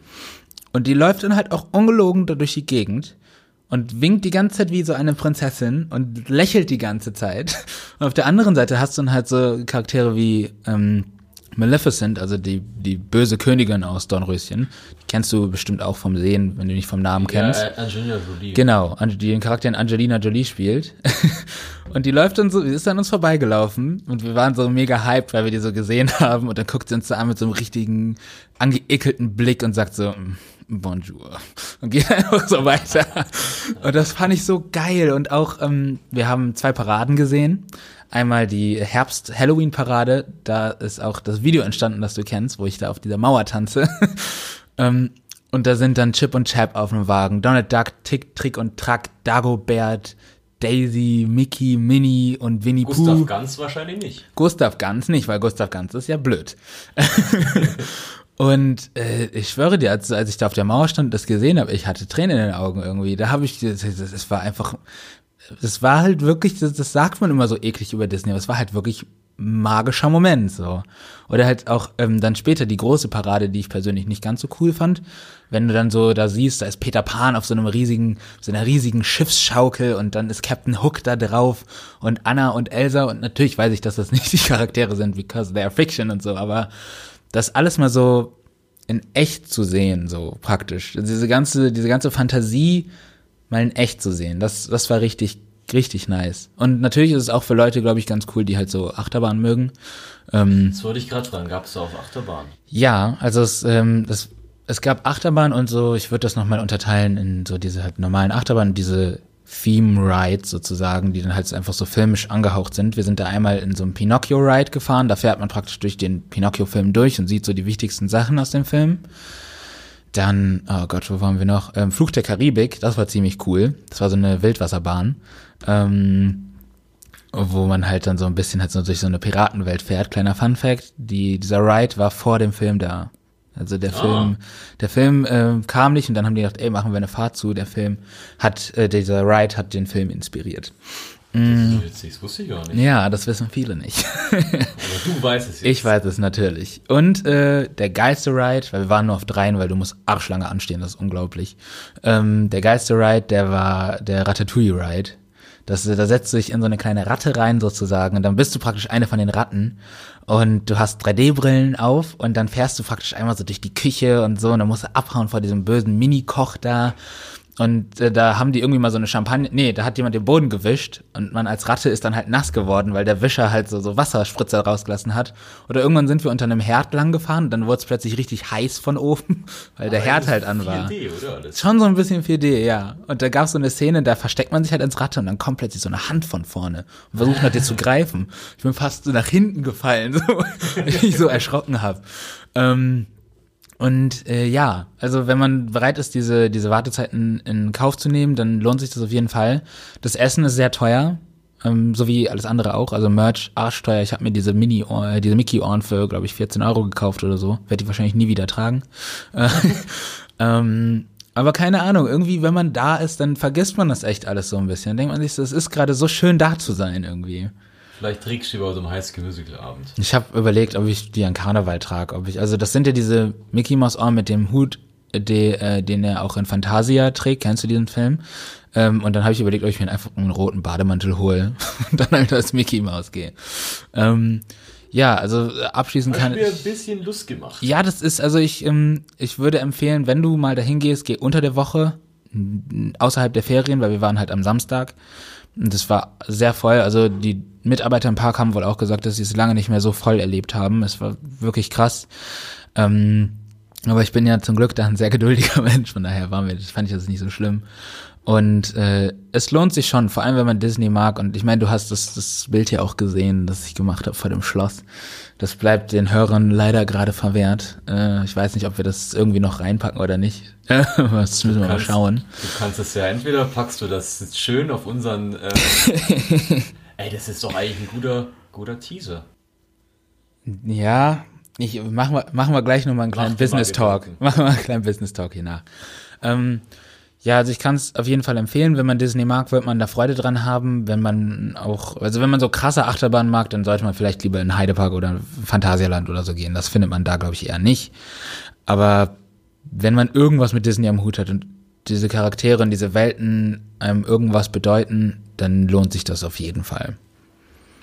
Und die läuft dann halt auch ungelogen da durch die Gegend und winkt die ganze Zeit wie so eine Prinzessin und lächelt die ganze Zeit. Und auf der anderen Seite hast du dann halt so Charaktere wie Maleficent, also die böse Königin aus Dornröschen. Die kennst du bestimmt auch vom Sehen, wenn du nicht vom Namen kennst. Ja, Angelina Jolie. Genau, die den Charakter in Angelina Jolie spielt. Und die läuft dann so, die ist an uns vorbeigelaufen und wir waren so mega hyped, weil wir die so gesehen haben. Und dann guckt sie uns so an mit so einem richtigen, angeekelten Blick und sagt so, Bonjour. Und geht einfach so weiter. Und das fand ich so geil. Und auch, wir haben 2 Paraden gesehen. Einmal die Herbst-Halloween-Parade, da ist auch das Video entstanden, das du kennst, wo ich da auf dieser Mauer tanze. Und da sind dann Chip und Chap auf dem Wagen, Donald Duck, Tick, Trick und Track, Dagobert, Daisy, Mickey, Minnie und Winnie Pooh. Gustav Ganz wahrscheinlich nicht. Gustav Ganz nicht, weil Gustav Ganz ist ja blöd. Und ich schwöre dir, als ich da auf der Mauer stand und das gesehen habe, ich hatte Tränen in den Augen irgendwie. Da habe ich, es war einfach... Das war halt wirklich, das sagt man immer so eklig über Disney, aber es war halt wirklich magischer Moment, so. Oder halt auch dann später die große Parade, die ich persönlich nicht ganz so cool fand. Wenn du dann so da siehst, da ist Peter Pan auf so einer riesigen Schiffsschaukel und dann ist Captain Hook da drauf und Anna und Elsa und natürlich weiß ich, dass das nicht die Charaktere sind, because they are fiction und so, aber das alles mal so in echt zu sehen, so praktisch. Diese ganze Fantasie mal in echt zu sehen. Das war richtig, richtig nice. Und natürlich ist es auch für Leute, glaube ich, ganz cool, die halt so Achterbahn mögen. Das wollte ich gerade fragen, gab es da auch Achterbahn? Ja, also es gab Achterbahn und so, ich würde das nochmal unterteilen in so diese halt normalen Achterbahn, diese Theme-Rides sozusagen, die dann halt einfach so filmisch angehaucht sind. Wir sind da einmal in so einem Pinocchio-Ride gefahren, da fährt man praktisch durch den Pinocchio-Film durch und sieht so die wichtigsten Sachen aus dem Film. Dann, oh Gott, wo waren wir noch? Fluch der Karibik, das war ziemlich cool. Das war so eine Wildwasserbahn, wo man halt dann so ein bisschen halt so durch so eine Piratenwelt fährt. Kleiner Funfact, dieser Ride war vor dem Film da. Also der Film kam nicht und dann haben die gedacht, ey, machen wir eine Fahrt zu. Dieser Ride hat den Film inspiriert. Das ist witzig, das wusste ich gar nicht. Ja, das wissen viele nicht. Aber du weißt es jetzt. Ich weiß es natürlich. Und der Geister-Ride, weil wir waren nur auf 3, weil du musst arschlange anstehen, das ist unglaublich. Der Geister-Ride, der war der Ratatouille-Ride. Da setzt du dich in so eine kleine Ratte rein sozusagen und dann bist du praktisch eine von den Ratten und du hast 3D-Brillen auf und dann fährst du praktisch einmal so durch die Küche und so und dann musst du abhauen vor diesem bösen Mini-Koch da. Und da haben die irgendwie mal so eine Champagne... Nee, da hat jemand den Boden gewischt und man als Ratte ist dann halt nass geworden, weil der Wischer halt so Wasserspritzer rausgelassen hat. Oder irgendwann sind wir unter einem Herd lang gefahren und dann wurde es plötzlich richtig heiß von oben, weil der Herd halt an war. 4D, oder? Das schon so ein bisschen 4D, ja. Und da gab es so eine Szene, da versteckt man sich halt ins Ratte und dann kommt plötzlich so eine Hand von vorne und versucht halt dir zu greifen. Ich bin fast so nach hinten gefallen, so, weil ich mich so erschrocken habe. Und ja, also wenn man bereit ist, diese Wartezeiten in Kauf zu nehmen, dann lohnt sich das auf jeden Fall. Das Essen ist sehr teuer, so wie alles andere auch. Also Merch, arschteuer. Ich habe mir diese Mickey-Ohren für, glaube ich, 14 € gekauft oder so. Werde die wahrscheinlich nie wieder tragen. Aber keine Ahnung, irgendwie, wenn man da ist, dann vergisst man das echt alles so ein bisschen. Dann denkt man sich, das ist gerade so schön, da zu sein irgendwie. Vielleicht trägst du über so einem Highschool-Musical-Abend. Ich habe überlegt, ob ich die an Karneval trage. Also das sind ja diese Mickey-Maus-Ohren mit dem Hut, den er auch in Fantasia trägt. Kennst du diesen Film? Und dann habe ich überlegt, ob ich mir einfach einen roten Bademantel hole und dann halt als Mickey-Maus gehe. Ja, also abschließend kann ich... Hast mir ein bisschen Lust gemacht. Ja, das ist, also ich würde empfehlen, wenn du mal dahin gehst, geh unter der Woche, außerhalb der Ferien, weil wir waren halt am Samstag. Und das war sehr voll, also die Mitarbeiter im Park haben wohl auch gesagt, dass sie es lange nicht mehr so voll erlebt haben. Es war wirklich krass. Aber ich bin ja zum Glück da ein sehr geduldiger Mensch, von daher fand ich das nicht so schlimm. Und es lohnt sich schon, vor allem wenn man Disney mag. Und ich meine, du hast das Bild ja auch gesehen, das ich gemacht habe vor dem Schloss. Das bleibt den Hörern leider gerade verwehrt. Ich weiß nicht, ob wir das irgendwie noch reinpacken oder nicht. Das müssen wir mal schauen. Du kannst es ja, entweder packst du das jetzt schön auf unseren... Ey, das ist doch eigentlich ein guter Teaser. Ja, machen wir gleich nochmal einen kleinen Business-Talk. Machen wir einen kleinen Business-Talk hier nach. Ja, also ich kann es auf jeden Fall empfehlen. Wenn man Disney mag, wird man da Freude dran haben. Wenn man auch, also wenn man so krasse Achterbahnen mag, dann sollte man vielleicht lieber in Heidepark oder Phantasialand oder so gehen. Das findet man da, glaube ich, eher nicht. Aber wenn man irgendwas mit Disney am Hut hat und diese Charaktere und diese Welten einem irgendwas bedeuten, dann lohnt sich das auf jeden Fall.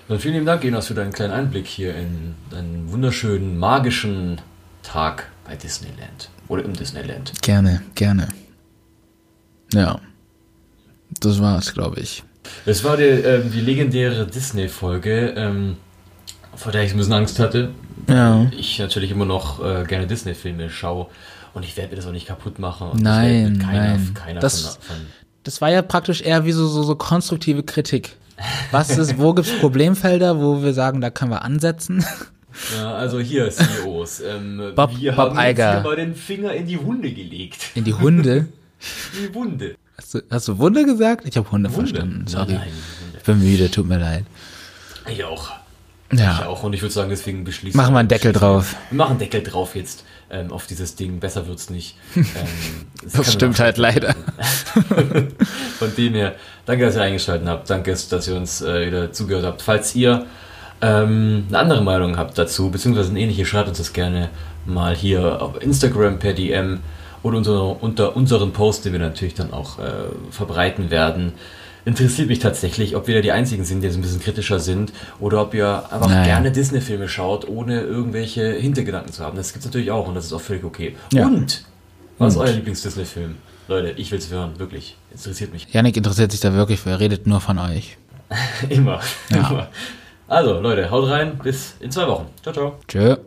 Und vielen lieben Dank, Jonas, für deinen kleinen Einblick hier in einen wunderschönen, magischen Tag bei Disneyland. Oder im Disneyland. Gerne, gerne. Ja, das war's, glaube ich. Es war die legendäre Disney-Folge, vor der ich ein bisschen Angst hatte. Ja. Ich natürlich immer noch gerne Disney-Filme schaue. Und ich werde mir das auch nicht kaputt machen. Und nein, keiner das war ja praktisch eher wie so konstruktive Kritik. Wo gibt's Problemfelder, wo wir sagen, da können wir ansetzen? Ja, also hier CEOs. Bob Iger. Jetzt hier mal den Finger in die Hunde gelegt. In die Hunde? Die Wunde. Hast du Wunde gesagt? Ich habe Hunde verstanden. Sorry. Nein, ich bin müde, tut mir leid. Ich auch. Ja. Ich auch. Und ich würde sagen, deswegen beschließen wir. Machen wir einen Deckel drauf. Wir machen einen Deckel drauf jetzt auf dieses Ding. Besser wird's nicht. Das stimmt halt leider. Von dem her, danke, dass ihr eingeschaltet habt. Danke, dass ihr uns wieder zugehört habt. Falls ihr eine andere Meinung habt dazu, beziehungsweise eine ähnliche, schreibt uns das gerne mal hier auf Instagram per DM oder unter unseren Post, den wir natürlich dann auch verbreiten werden. Interessiert mich tatsächlich, ob wir die Einzigen sind, die jetzt ein bisschen kritischer sind, oder ob ihr einfach gerne Disney-Filme schaut, ohne irgendwelche Hintergedanken zu haben. Das gibt es natürlich auch und das ist auch völlig okay. Ja. Und was ist euer Lieblings-Disney-Film? Leute, ich will es hören, wirklich. Interessiert mich. Yannick interessiert sich da wirklich, weil er redet nur von euch. Immer. Ja. Immer. Also Leute, haut rein, bis in 2 Wochen. Ciao, ciao. Tschö.